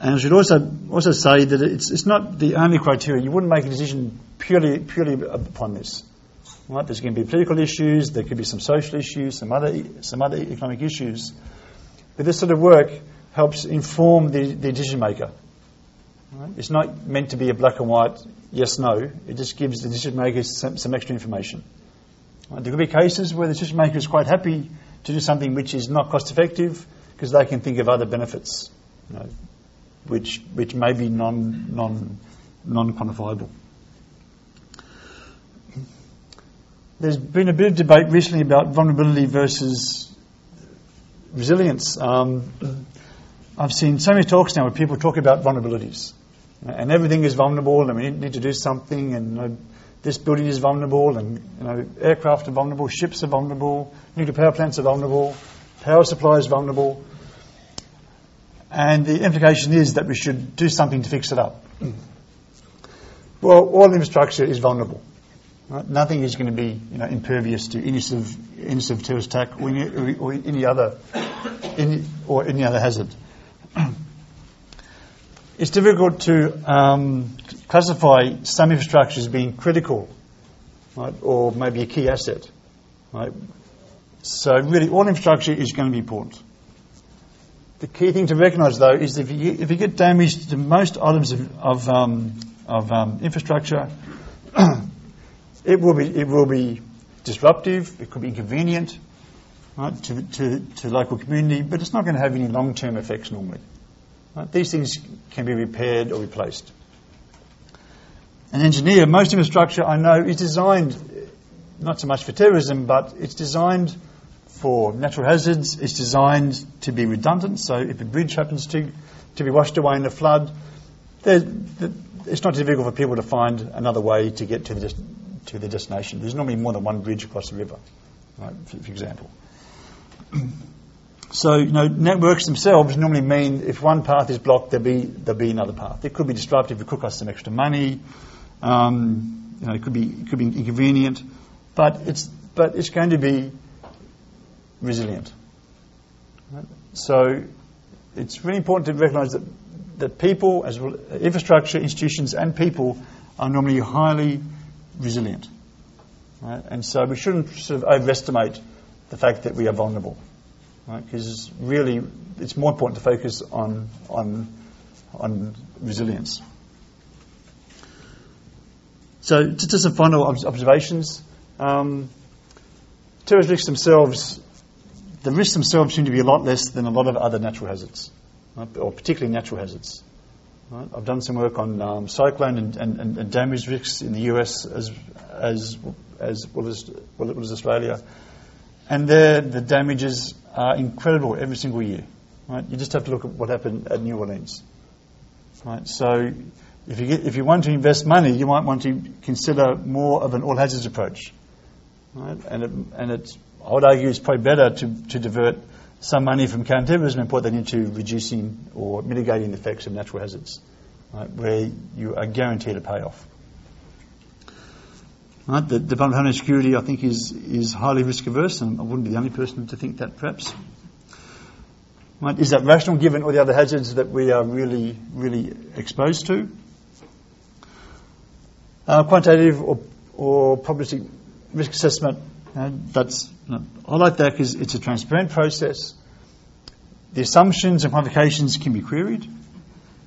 And I should also say that it's not the only criteria. You wouldn't make a decision purely upon this, right? There's going to be political issues, there could be some social issues, some other economic issues. But this sort of work helps inform the decision maker. Right? It's not meant to be a black and white yes no. It just gives the decision makers some extra information. Right? There could be cases where the decision maker is quite happy to do something which is not cost effective because they can think of other benefits, you know, which may be non quantifiable. There's been a bit of debate recently about vulnerability versus resilience. I've seen so many talks now where people talk about vulnerabilities, and everything is vulnerable, and we need to do something. And this building is vulnerable, and aircraft are vulnerable, ships are vulnerable, nuclear power plants are vulnerable, power supply is vulnerable. And the implication is that we should do something to fix it up. Well, all infrastructure is vulnerable. Right? Nothing is going to be impervious to any sort of terrorist attack or any other hazard. It's difficult to classify some infrastructure as being critical, right, or maybe a key asset. Right? So really, all infrastructure is going to be important. The key thing to recognise, though, is if you get damage to most items of infrastructure, it will be disruptive. It could be inconvenient, right, to the local community, but it's not going to have any long-term effects normally. Right? These things can be repaired or replaced. An engineer, most infrastructure I know is designed not so much for terrorism, but it's designed for natural hazards. It's designed to be redundant, so if a bridge happens to be washed away in a flood, it's not difficult for people to find another way to get to the destination. There's normally more than one bridge across the river, right, for example. So networks themselves normally mean if one path is blocked, there'll be another path. It could be disruptive. It could cost some extra money. It could be inconvenient, but it's going to be resilient. So it's really important to recognise that people, as well, infrastructure, institutions and people are normally highly resilient. Right? And so we shouldn't sort of overestimate the fact that we are vulnerable, because right? Really it's more important to focus on resilience. So just some final observations. Terrorist risks themselves, the risks themselves seem to be a lot less than a lot of other natural hazards, right? Or particularly natural hazards. Right? I've done some work on cyclone and damage risks in the US as well as Australia, and there the damages are incredible every single year. Right? You just have to look at what happened at New Orleans. Right? So if you want to invest money, you might want to consider more of an all hazards approach. Right? I would argue it's probably better to divert some money from counterterrorism and put that into reducing or mitigating the effects of natural hazards, right, where you are guaranteed a payoff. Right, the Department of Homeland Security, I think, is highly risk averse, and I wouldn't be the only person to think that, perhaps. Right, is that rational given all the other hazards that we are really, really exposed to? Quantitative or probabilistic risk assessment. I like that because it's a transparent process. The assumptions and quantifications can be queried.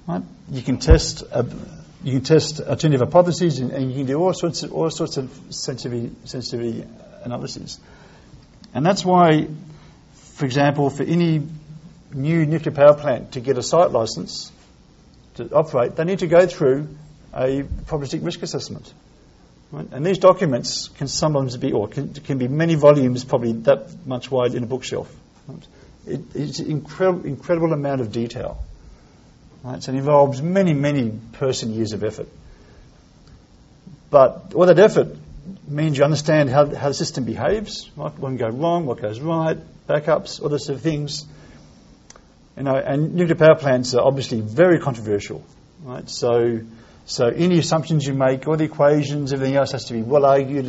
Right? You can test alternative hypotheses, and you can do all sorts of sensitivity analyses. And that's why, for example, for any new nuclear power plant to get a site license to operate, they need to go through a probabilistic risk assessment. Right? And these documents can sometimes be, or can be many volumes, probably that much wide in a bookshelf. Right? It's an incredible amount of detail. Right? So it involves many, many person-years of effort. But all that effort means you understand how the system behaves, right? What can go wrong, what goes right, backups, all those sort of things. You know, and nuclear power plants are obviously very controversial, right? So any assumptions you make, all the equations, everything else has to be well argued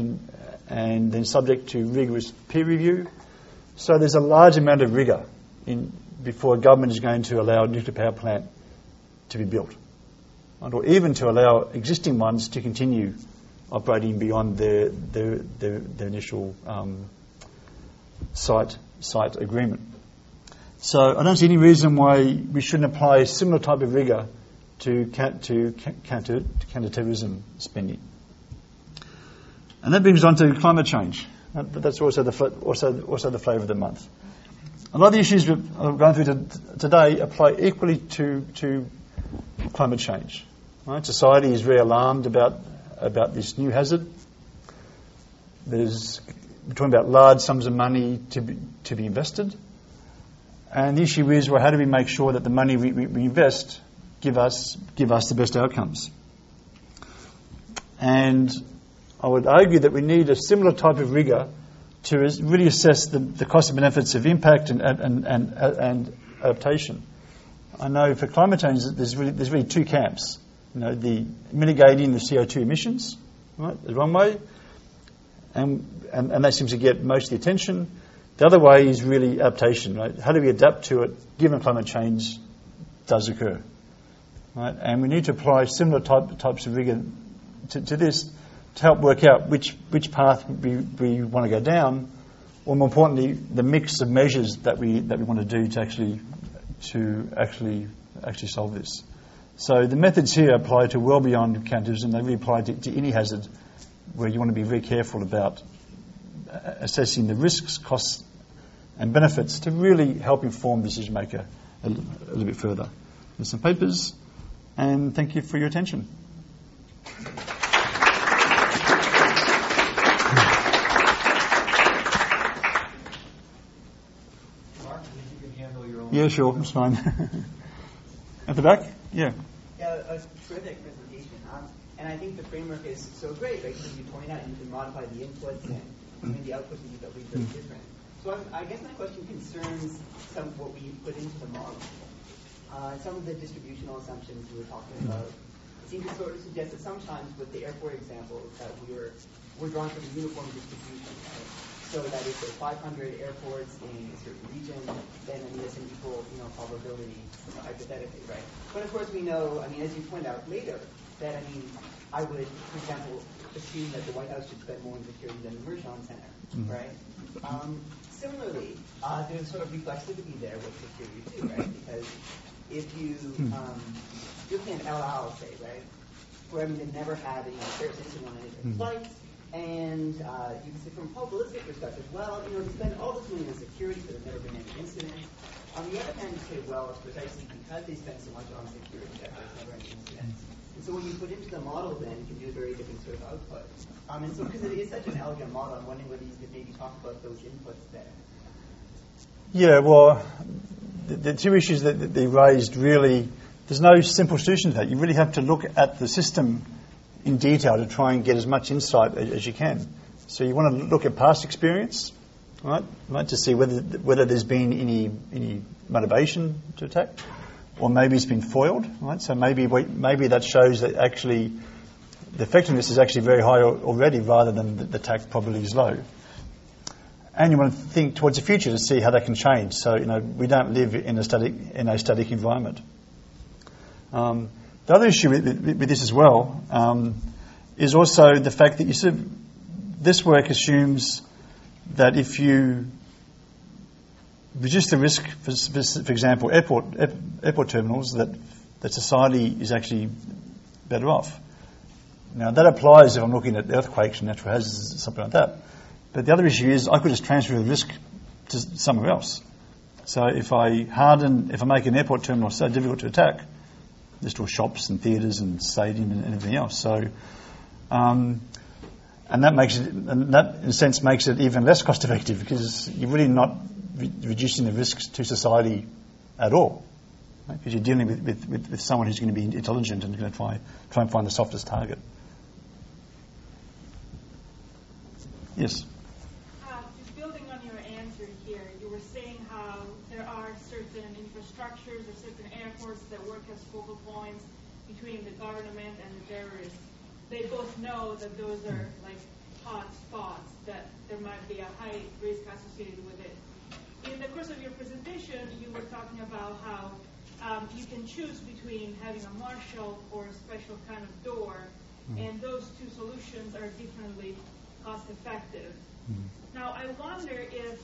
and then subject to rigorous peer review. So there's a large amount of rigour before a government is going to allow a nuclear power plant to be built, right? Or even to allow existing ones to continue operating beyond their initial site agreement. So I don't see any reason why we shouldn't apply a similar type of rigour to counter-terrorism spending. And that brings on to climate change. That's also the flavour of the month. A lot of the issues we've gone through today apply equally to climate change. Right? Society is very alarmed about this new hazard. We're talking about large sums of money to be invested. And the issue is, well, how do we make sure that the money we invest give us the best outcomes? And I would argue that we need a similar type of rigour to really assess the cost and benefits of impact and adaptation. I know for climate change, there's really two camps. You know, the mitigating the CO2 emissions, right, is one way, and that seems to get most of the attention. The other way is really adaptation, right? How do we adapt to it, given climate change does occur, right? And we need to apply similar types of rigour to this to help work out which path we want to go down, or more importantly, the mix of measures that we want to do to actually solve this. So the methods here apply to well beyond counterterrorism. They really apply to any hazard where you want to be very careful about assessing the risks, costs and benefits to really help inform the decision maker a little bit further. There's some papers, and thank you for your attention. Mark, if you can handle your own... Yeah, sure, it's fine. At the back? Yeah. Yeah, a terrific presentation. And I think the framework is so great, right? Because you point out you can modify the inputs and the outputs that you get will be very different. So I guess my question concerns some of what we put into the model. Some of the distributional assumptions we were talking about seem to sort of suggest that sometimes with the airport example that we're drawn from a uniform distribution, right? So that if there are 500 airports in a certain region, then it is an equal, you know, probability, you know, hypothetically, right? But of course we know, I mean, as you point out later, that, I mean, I would, for example, assume that the White House should spend more on security than the Mershon Center, right? Similarly, there's sort of reflexivity there with security too, right? Because if you can't allow, say, right, where I mean, they never had any fair system on any of their flights, and you can see from a holistic perspective, well, you know, they spend all this money on security, but there's never been any incident. On the other hand, you say, well, it's precisely because they spend so much on security that there's never any incident. And so when you put into the model, then, you can do a very different sort of output. And so because it is such an elegant model, I'm wondering whether you could maybe talk about those inputs there. Yeah, well, the two issues that they raised really, there's no simple solution to that. You really have to look at the system in detail to try and get as much insight as you can. So you want to look at past experience, right, to see whether there's been any motivation to attack, or maybe it's been foiled, right? So maybe that shows that actually the effectiveness is actually very high already, rather than the attack probability is low. And you want to think towards the future to see how that can change. So, you know, we don't live in a static environment. The other issue with this as well is also the fact that this work assumes that if you reduce the risk, for example, airport terminals, that society is actually better off. Now, that applies if I'm looking at earthquakes and natural hazards and something like that. But the other issue is I could just transfer the risk to somewhere else. So if I make an airport terminal so difficult to attack, there's still shops and theatres and stadium and everything else. So, and that in a sense makes it even less cost effective, because you're really not reducing the risks to society at all, right? Because you're dealing with someone who's going to be intelligent and going to try and find the softest target. Yes. Just building on your answer here, you were saying how there are certain infrastructures or certain airports that work as focal points between the government and the terrorists. They both know that those are like hot spots, that there might be a high risk associated with it. In the course of your presentation, you were talking about how you can choose between having a marshal or a special kind of door, and those two solutions are differently cost-effective. Now, I wonder if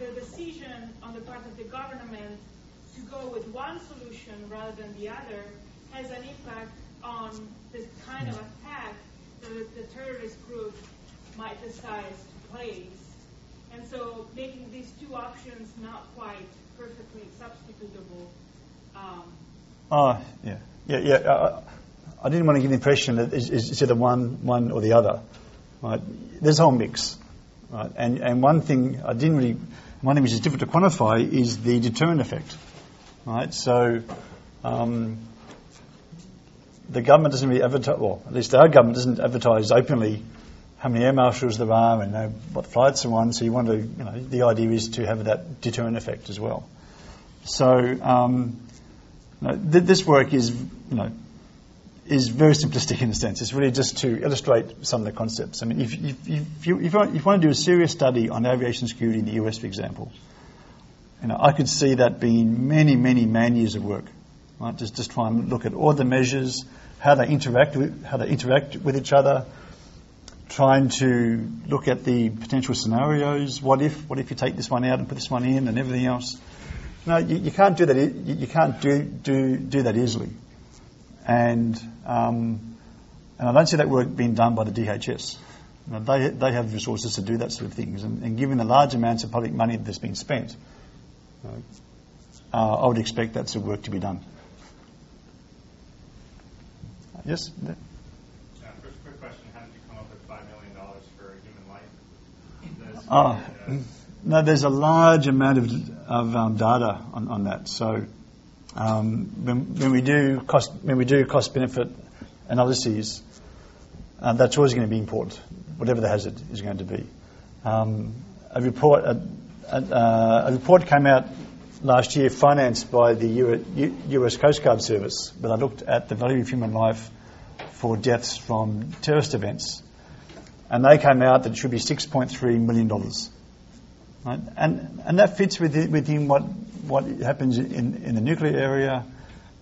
the decision on the part of the government to go with one solution rather than the other has an impact on the kind of attack that the terrorist group might decide to place. And so making these two options not quite perfectly substitutable. I didn't want to give the impression that it's either one or the other. Right? There's a whole mix. Right? And one thing I didn't really, one thing which is difficult to quantify is the deterrent effect. Right? So the government doesn't really advertise, well, at least our government doesn't advertise openly how many air marshals there are and what flights are on. So you want to, you know, the idea is to have that deterrent effect as well. So this work is, you know, is very simplistic in a sense. It's really just to illustrate some of the concepts. I mean, if you want to do a serious study on aviation security in the US, for example, you know, I could see that being many, many man-years of work. Right? Just try and look at all the measures, how they interact with each other, trying to look at the potential scenarios. What if you take this one out and put this one in, and everything else? No, you can't do that. You can't do that easily. And I don't see that work being done by the DHS. You know, they have resources to do that sort of things. And given the large amounts of public money that's been spent, I would expect that sort of work to be done. Yes? Quick question. How did you come up with $5 million for human life? No, there's a large amount of data on that. So when we do cost benefit analyses, that's always going to be important. Whatever the hazard is going to be. A report came out last year, financed by the US Coast Guard Service, where I looked at the value of human life for deaths from terrorist events, and they came out that it should be $6.3 million. Right? And that fits within what happens in the nuclear area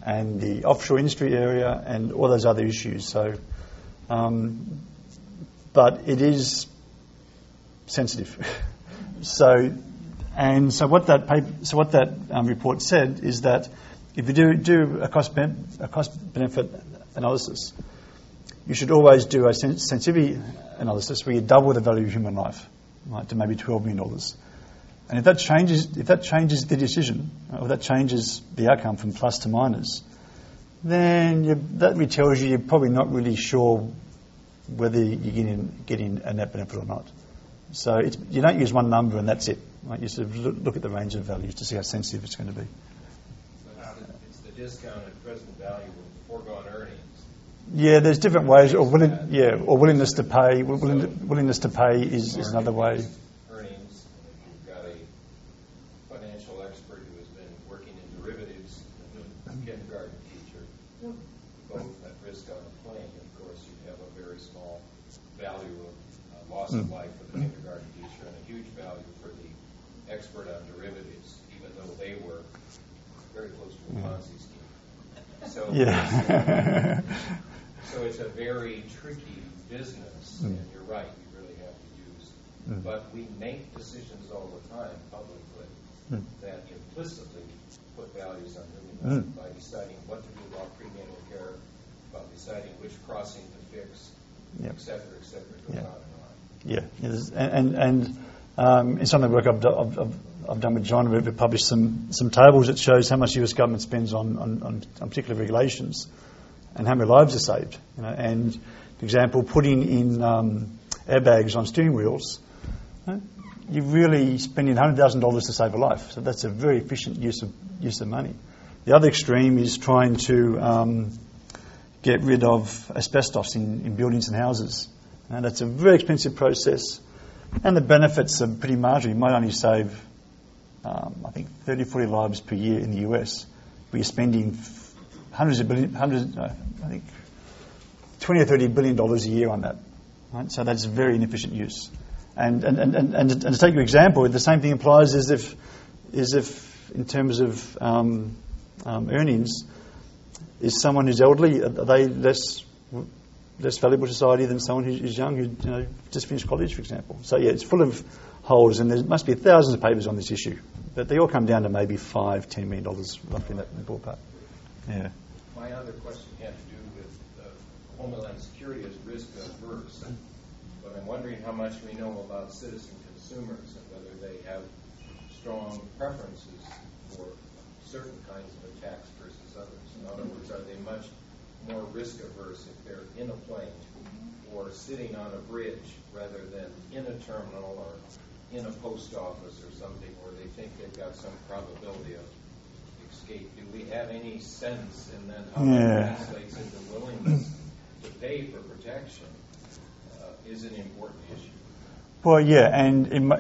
and the offshore industry area and all those other issues. So, but it is sensitive. So what that report said is that if you do a cost benefit analysis, you should always do a sensitivity analysis where you double the value of human life, right, to maybe $12 million. And if that changes the decision, or that changes the outcome from plus to minus, then that really tells you you're probably not really sure whether you're getting a net benefit or not. So you don't use one number and that's it. Right? You sort of look at the range of values to see how sensitive it's going to be. So it's the discounted present value of foregone earnings. Yeah, there's different ways. Or willingness to pay. Willingness to pay is another way. Of life for the kindergarten teacher and a huge value for the expert on derivatives, even though they were very close to a Ponzi scheme. So it's a very tricky business, and you're right, you really have to use. But we make decisions all the time publicly that implicitly put values on human life by deciding what to do about prenatal care, by deciding which crossing to fix, et cetera, goes on and on. Yeah, and in some of the work I've done with John, we've published some tables that shows how much US government spends on particular regulations and how many lives are saved. You know, and for example, putting in airbags on steering wheels, you're really spending $100,000 to save a life. So that's a very efficient use of money. The other extreme is trying to get rid of asbestos in buildings and houses. And that's a very expensive process, and the benefits are pretty marginal. You might only save I think 30, 40 lives per year in the US. We are spending $20 or $30 billion a year on that. Right? So that's very inefficient use. And to take your example, the same thing applies as if in terms of earnings, is someone who's elderly, are they less valuable to society than someone who's young, who just finished college, for example? So yeah, it's full of holes, and there must be thousands of papers on this issue, but they all come down to maybe $5-10 million, roughly in that ballpark. Yeah. My other question had to do with Homeland Security is risk averse, but I'm wondering how much we know about citizen consumers and whether they have strong preferences for certain kinds of attacks versus others. In other words, are they much more risk averse if they're in a plane or sitting on a bridge rather than in a terminal or in a post office or something where they think they've got some probability of escape? Do we have any sense in that how that translates into willingness to pay for protection is an important issue? Well, yeah, and in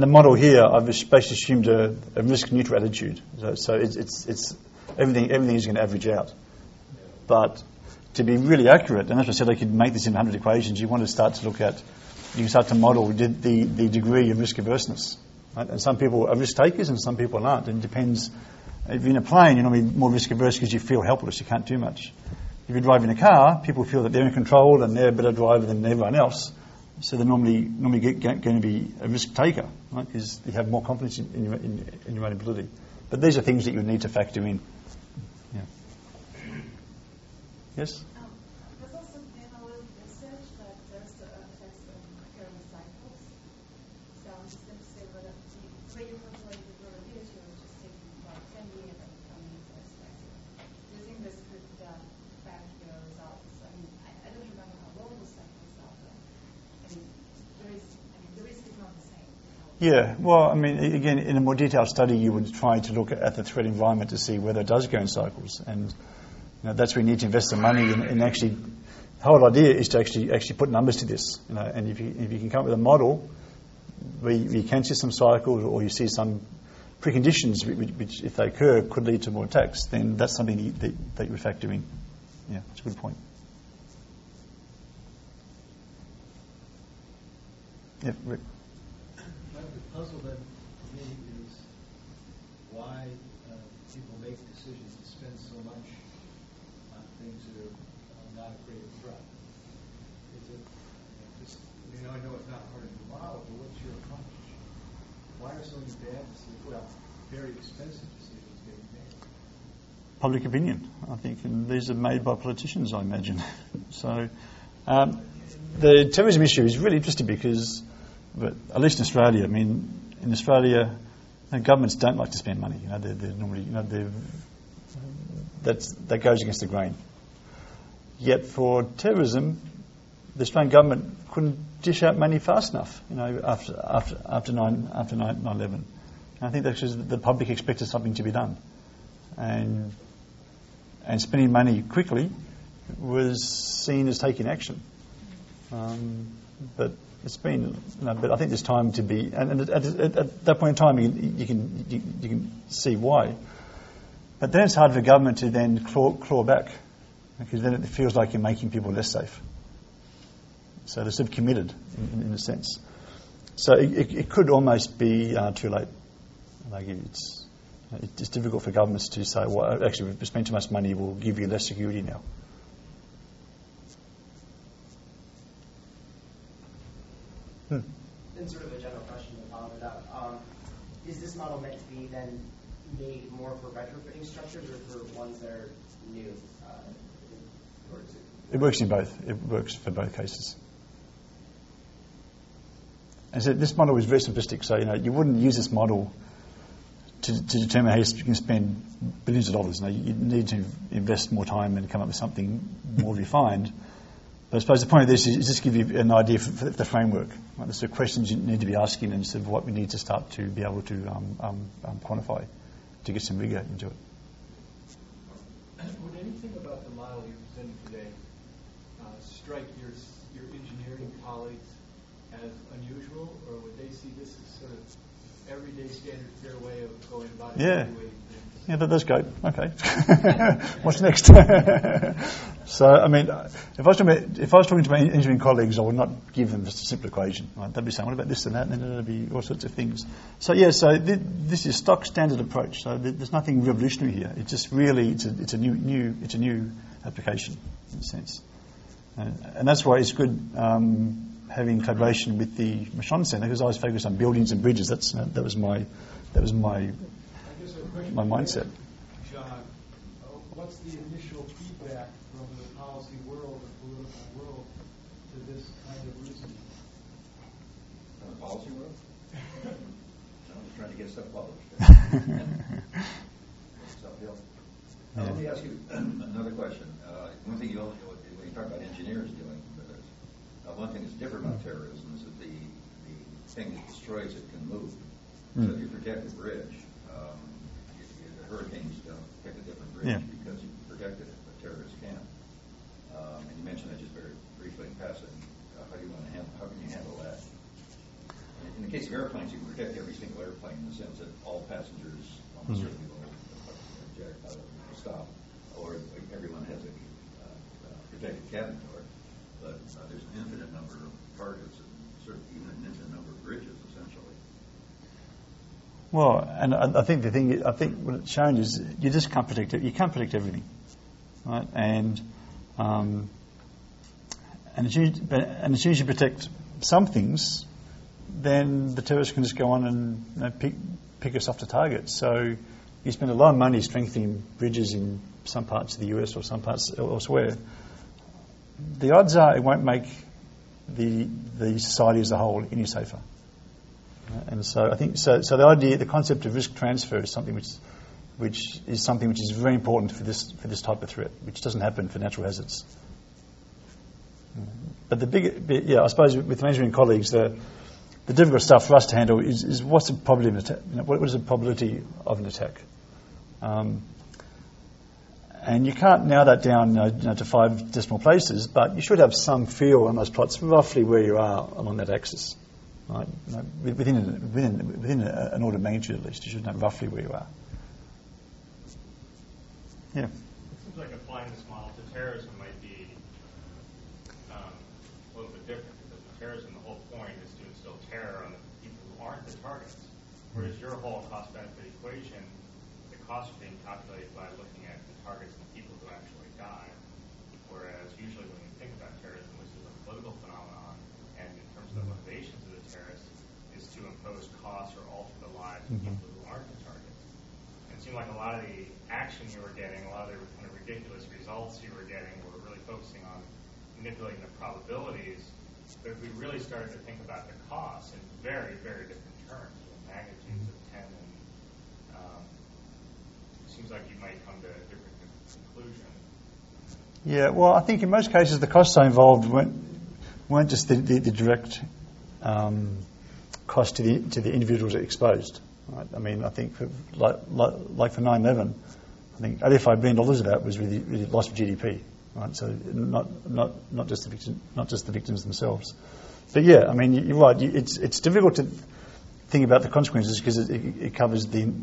the model here, I've basically assumed a risk-neutral attitude. So it's everything is going to average out. Yeah. But to be really accurate, and as I said, I could make this in 100 equations. You want to start to look at, you can start to model the degree of risk-averseness. Right? And some people are risk-takers, and some people aren't. And it depends. If you're in a plane, you're normally more risk-averse because you feel helpless. You can't do much. If you're driving a car, people feel that they're in control and they're a better driver than everyone else. So they're normally going to be a risk taker, right? Because you have more confidence in your own ability. But these are things that you need to factor in. Yeah. Yes? There's also been a little research that there's a test of current cycles. So I'm just going to say whether the regulatory durability was just taking about 10 years and coming into a cycle. Do you think this could affect your results? I mean, I don't remember how long those cycles are, but the risk is not the same. Yeah, well, I mean, again, in a more detailed study, you would try to look at the threat environment to see whether it does go in cycles. And that's where you need to invest the money and actually, the whole idea is to actually put numbers to this. And if you can come up with a model where you can see some cycles or you see some preconditions which if they occur, could lead to more attacks, then that's something that you would factor in. Yeah, that's a good point. Yeah, Rick. Part of the puzzle then for me is why people make decisions to spend so much on things that are not a great threat. Is it just, I know it's not part of your model, but what's your approach? Why are so many bad decisions, very expensive decisions being made? Public opinion, I think, and these are made by politicians, I imagine. So. The terrorism issue is really interesting because, but at least in Australia, governments don't like to spend money. They're normally, that goes against the grain. Yet for terrorism, the Australian government couldn't dish out money fast enough. After 9/11, I think that's because the public expected something to be done, and spending money quickly was seen as taking action. But it's been, but I think there's time to be, and at that point in time, you can see why. But then it's hard for government to then claw back, because then it feels like you're making people less safe. So they're sort of committed in a sense. So it could almost be too late. It's difficult for governments to say, well, actually, we've spent too much money, we'll give you less security now. Then sort of a general question to follow it up. Is this model meant to be then made more for retrofitting structures or for ones that are new? Or is it? It works in both. It works for both cases. And so this model is very simplistic. So you wouldn't use this model to determine how you can spend billions of dollars. You need to invest more time and come up with something more refined. But I suppose the point of this is just give you an idea for the framework. Right? There's sort of questions you need to be asking and sort of what we need to start to be able to quantify to get some rigor into it. Would anything about the model you presented today strike your engineering colleagues as unusual, or would they see this as sort of everyday standard fair way of going about it. Yeah. Yeah, that does go. Okay. What's next? So, I mean, if I was talking to my engineering colleagues, I would not give them just a simple equation. Right? They'd be saying, what about this and that? And then there'd be all sorts of things. So, yeah, so this is stock standard approach. So there's nothing revolutionary here. It's just really, it's a new application in a sense. And that's why it's good having collaboration with the Mershon Centre, because I was focused on buildings and bridges. That was my mindset. John, what's the initial feedback from the policy world and political world to this kind of reasoning? From the policy world? I'm just trying to get stuff published. It's uphill. Yeah. Let me ask you another question. One thing when you talk about engineers dealing with this, one thing that's different about terrorism is that the thing that destroys it can move. So if you protect a bridge, hurricanes don't protect a different bridge because you protected it, but terrorists can't. And you mentioned that just very briefly in passing. How can you handle that? In the case of airplanes, you can protect every single airplane in the sense that all passengers almost certainly will stop, or everyone has a protected cabin door. But there's an infinite number of targets and sort of even an infinite number of bridges, essentially. Well, and I think what it's shown is you just can't predict it. You can't predict everything, right? And as soon as you protect some things, then the terrorists can just go on and pick us off the target. So you spend a lot of money strengthening bridges in some parts of the US or some parts elsewhere. The odds are it won't make the society as a whole any safer. And so I think so the concept of risk transfer is something which is very important for this type of threat, which doesn't happen for natural hazards. But I suppose with management colleagues, the difficult stuff for us to handle is what's the probability of an attack? You know, what is the probability of an attack? And you can't nail that down to 5 decimal places, but you should have some feel on those plots roughly where you are along that axis. Right. Within an order of magnitude, at least, you should know roughly where you are. Yeah. It seems like applying this model to terrorism might be a little bit different, because with terrorism, the whole point is to instill terror on the people who aren't the targets. Whereas your whole cost-benefit equation, the cost is being calculated by looking at the targets and the people who actually die. Whereas usually when you think about terrorism, which is a political phenomenon, and in terms of the motivations of the terrorists, is to impose costs or alter the lives of people who aren't the targets. And it seemed like a lot of the action you were getting, a lot of the kind of ridiculous results you were getting, were really focusing on manipulating the probabilities. But if we really started to think about the costs in very, very different terms, with magnitudes of 10, and it seems like you might come to a different conclusion. Yeah, well, I think in most cases the costs involved weren't just the direct cost to the individuals exposed. Right? I mean, I think for 9/11, I think $85 billion of that was really loss of GDP. Right? So not just the victims themselves. But yeah, I mean, you're right. It's difficult to think about the consequences because it covers the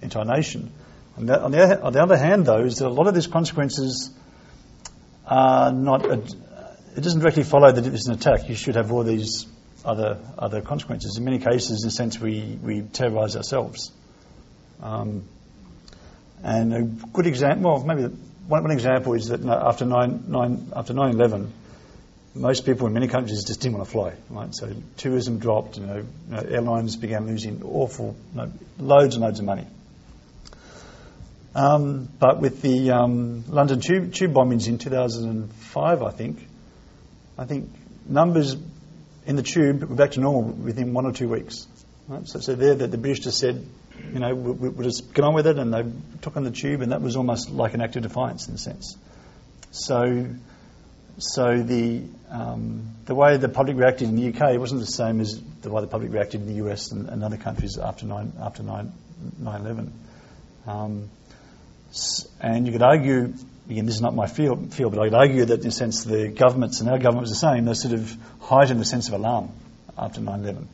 entire nation. And that, on the other hand, though, is that a lot of these consequences are not. It doesn't directly follow that if it's an attack, you should have all these other consequences. In many cases, in a sense, we terrorise ourselves. And a good example, well, maybe one example is that after 9/11, most people in many countries just didn't want to fly. Right? So tourism dropped. Airlines began losing loads and loads of money. But with the London tube bombings in 2005, I think numbers in the tube were back to normal within 1 or 2 weeks. Right? So there the British just said, we'll just get on with it, and they took on the tube, and that was almost like an act of defiance in a sense. So the way the public reacted in the UK wasn't the same as the way the public reacted in the US and other countries after 9/11. And you could argue, again, this is not my field, but I would argue that in a sense the governments, and our government was the same, they sort of heightened the sense of alarm after 9/11.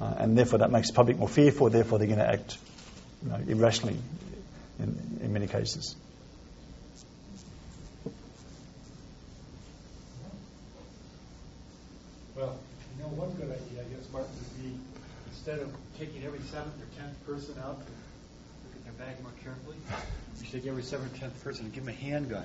And therefore that makes the public more fearful, therefore they're going to act irrationally in many cases. Well, one good idea, I guess, Martin, would be instead of taking every 7th or 10th person out to look at their bag more carefully, you should take every 7th or 10th person and give them a handgun.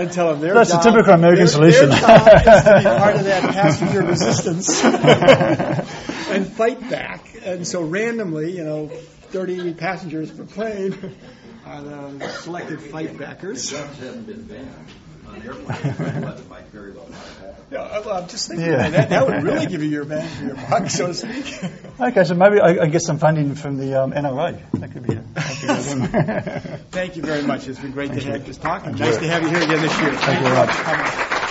And tell them their That's job, a typical American solution. Their job is to be part of that passenger resistance and fight back. And so randomly, 30 passengers per plane are the selected fight backers. The guns haven't been banned. I'm just thinking that would really give you your bang for your buck, so to speak. Okay, so maybe I get some funding from the NRA. That could be a win. Thank you very much. It's been great to have this talk. Nice to have you here again this year. Thank you very much.